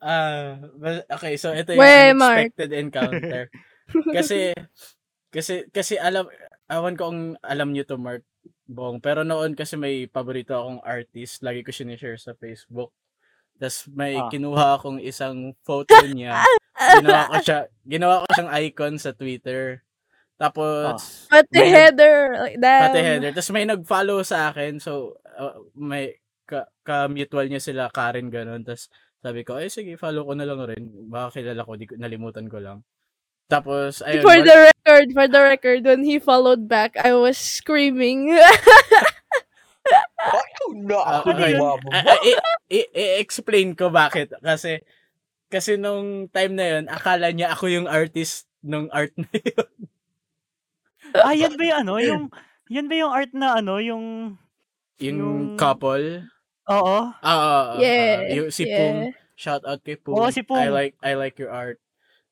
Ah, uh, okay, so ito yung Way, unexpected Mark. Encounter. Kasi, kasi, kasi alam, awan ko kung alam nyo to Mark. Bong. Pero noon kasi may paborito akong artist. Lagi ko sinishare sa Facebook. Tapos may ah. kinuha akong isang photo niya. Ginawa ko siya, ginawa ko siyang icon sa Twitter. Tapos... Ah. Pati header. Like Pati header. Tapos may nag-follow sa akin. So, uh, may ka- ka-mutual niya sila, Karen, ganun. Tapos sabi ko, eh sige, follow ko na lang rin. Baka kilala ko, di, nalimutan ko lang. Tapos, ayun, for the record, for the record, when he followed back, I was screaming. Oh, no. Okay. I-explain ko bakit. Kasi, kasi nung time na yun, akala niya ako yung artist nung art na yun. Ah, yan ba yung ano? Yung, yan ba yung art na ano? Yung, yung, yung... couple? Oo. Ah, yeah. Uh, yung, si yeah. Pung. Shout out kay Pung. Oh, si Pung. I like, I like your art.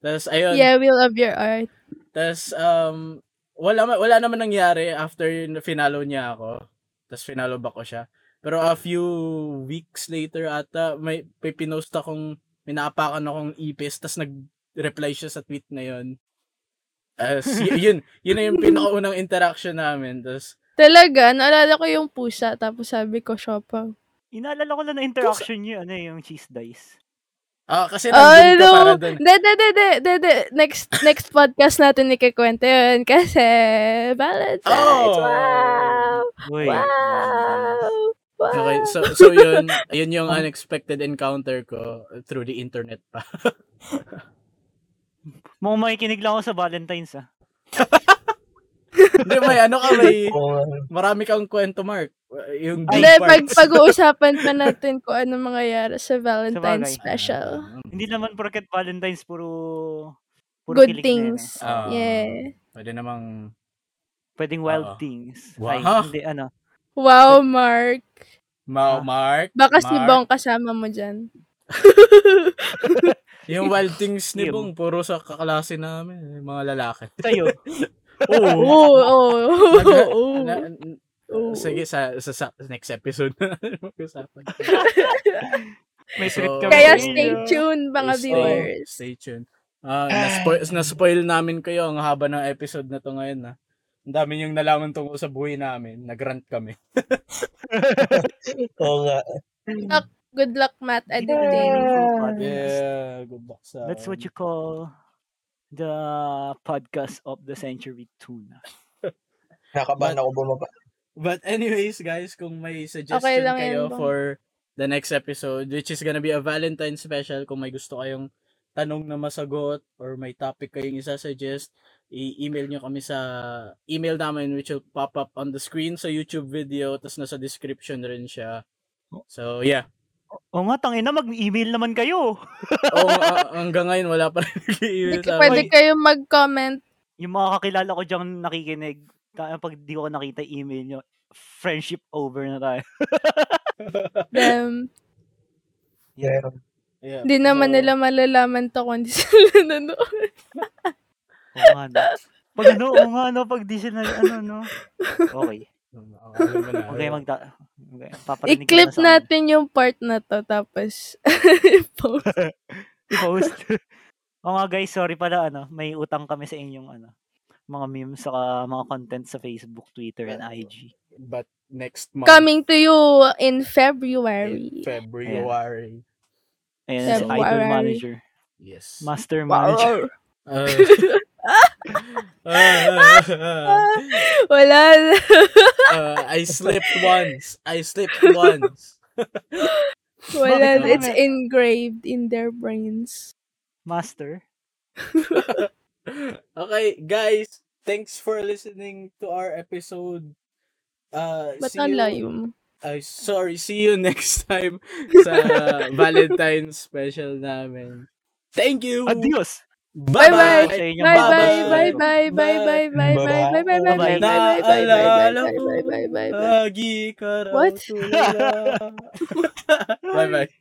Tas ayun. Yeah, we love your art. Tas um wala wala naman nangyari after finalo niya ako. Tas finalo ba ko siya. Pero a few weeks later ata may, may pinost akong minapakan akong ipis tas nag-reply siya sa tweet na yun. As y- yun, yun na yung pinakaunang interaction namin. Tas talaga, naalala ko yung pusa tapos sabi ko shopang. Inaalala ko lang na interaction niya ano yung cheese dice. Ah, oh, kasi nandun oh, no. ka para dun. De, de, de, de, de. Next, next podcast natin ikikwento yun kasi Valentine's. Oh. Wow! Wait. Wow! Wow! Okay, so, so yun, yun yung unexpected encounter ko through the internet pa. Mukhang makikinig lang ako sa Valentine's, ah. Hindi, may ano ka, may marami kang kwento, Mark. Yung deep parts. Pag, pag-uusapan pa natin kung ano mangyayari sa Valentine's special. Uh, hindi naman porket Valentine's puro, puro good things. Na, uh, yeah. Pwede namang... Pwedeng wild uh, things. Wow. Ay, hindi, ano. Wow, Mark. Wow, Mark. Baka si Bong kasama mo dyan. Yung wild things ni Bong, puro sa kaklase namin. Mga lalaki. Tayo. Oo. Oo. Oo. Oo. Sige, sa, sa, sa next episode na mag-usapan. So, kaya stay tuned, mga stay, viewers. Stay tuned. Uh, naspoil, naspoil namin kayo ang haba ng episode na to ngayon. Ha? Ang dami niyong nalaman tungkol sa buhay namin. Nag-rant kami. Oo nga. Uh, good luck, Matt. I didn't do anything. Yeah. Good luck sa... That's what you call... the podcast of the century tuna. Nakabahan ako bumaba. But anyways, guys, kung may suggestion okay kayo yan, for the next episode, which is gonna be a Valentine special, kung may gusto kayong tanong na masagot or may topic kayong isa-suggest, i-email nyo kami sa email namin which will pop up on the screen sa YouTube video, tas nasa description rin siya. So, yeah. O nga, tangina, mag-email naman kayo. Oo, uh, hanggang ngayon, wala pa rin nag-email. Pwede kayo mag-comment. Yung mga kakilala ko dyan nakikinig, pag di ko nakita email nyo, friendship over na tayo. Damn. Yeah. Yeah, hindi so, naman nila malalaman to kung di sila nanood. Oo nga, no? Pag ano, oo nga, no? Pag di sila, ano, no? Okay. Okay, magta... Okay, paparinig ka na sa akin. I-clip natin yung part na to, tapos i-post. I-post. Oo nga, guys, sorry pala, ano, may utang kami sa inyong, ano, mga memes, saka mga content sa Facebook, Twitter, and I G. But next month... Coming to you in February. In February. Yeah. Ayan, February. Idol manager. Yes. Master manager. Uh, uh, uh, uh, Wala na. uh, I slept once. I slept once. Wala. It's engraved in their brains. Master. Okay, guys. Thanks for listening to our episode. Uh, Ba't ang layo? Ay, sorry. See you next time sa Valentine's special namin. Thank you. Adios. Bye-bye. Bye-bye. Bye-bye. Bye-bye. Bye-bye. Bye-bye. Bye-bye. Naalala ko. Agi ka raw tulala. Bye-bye.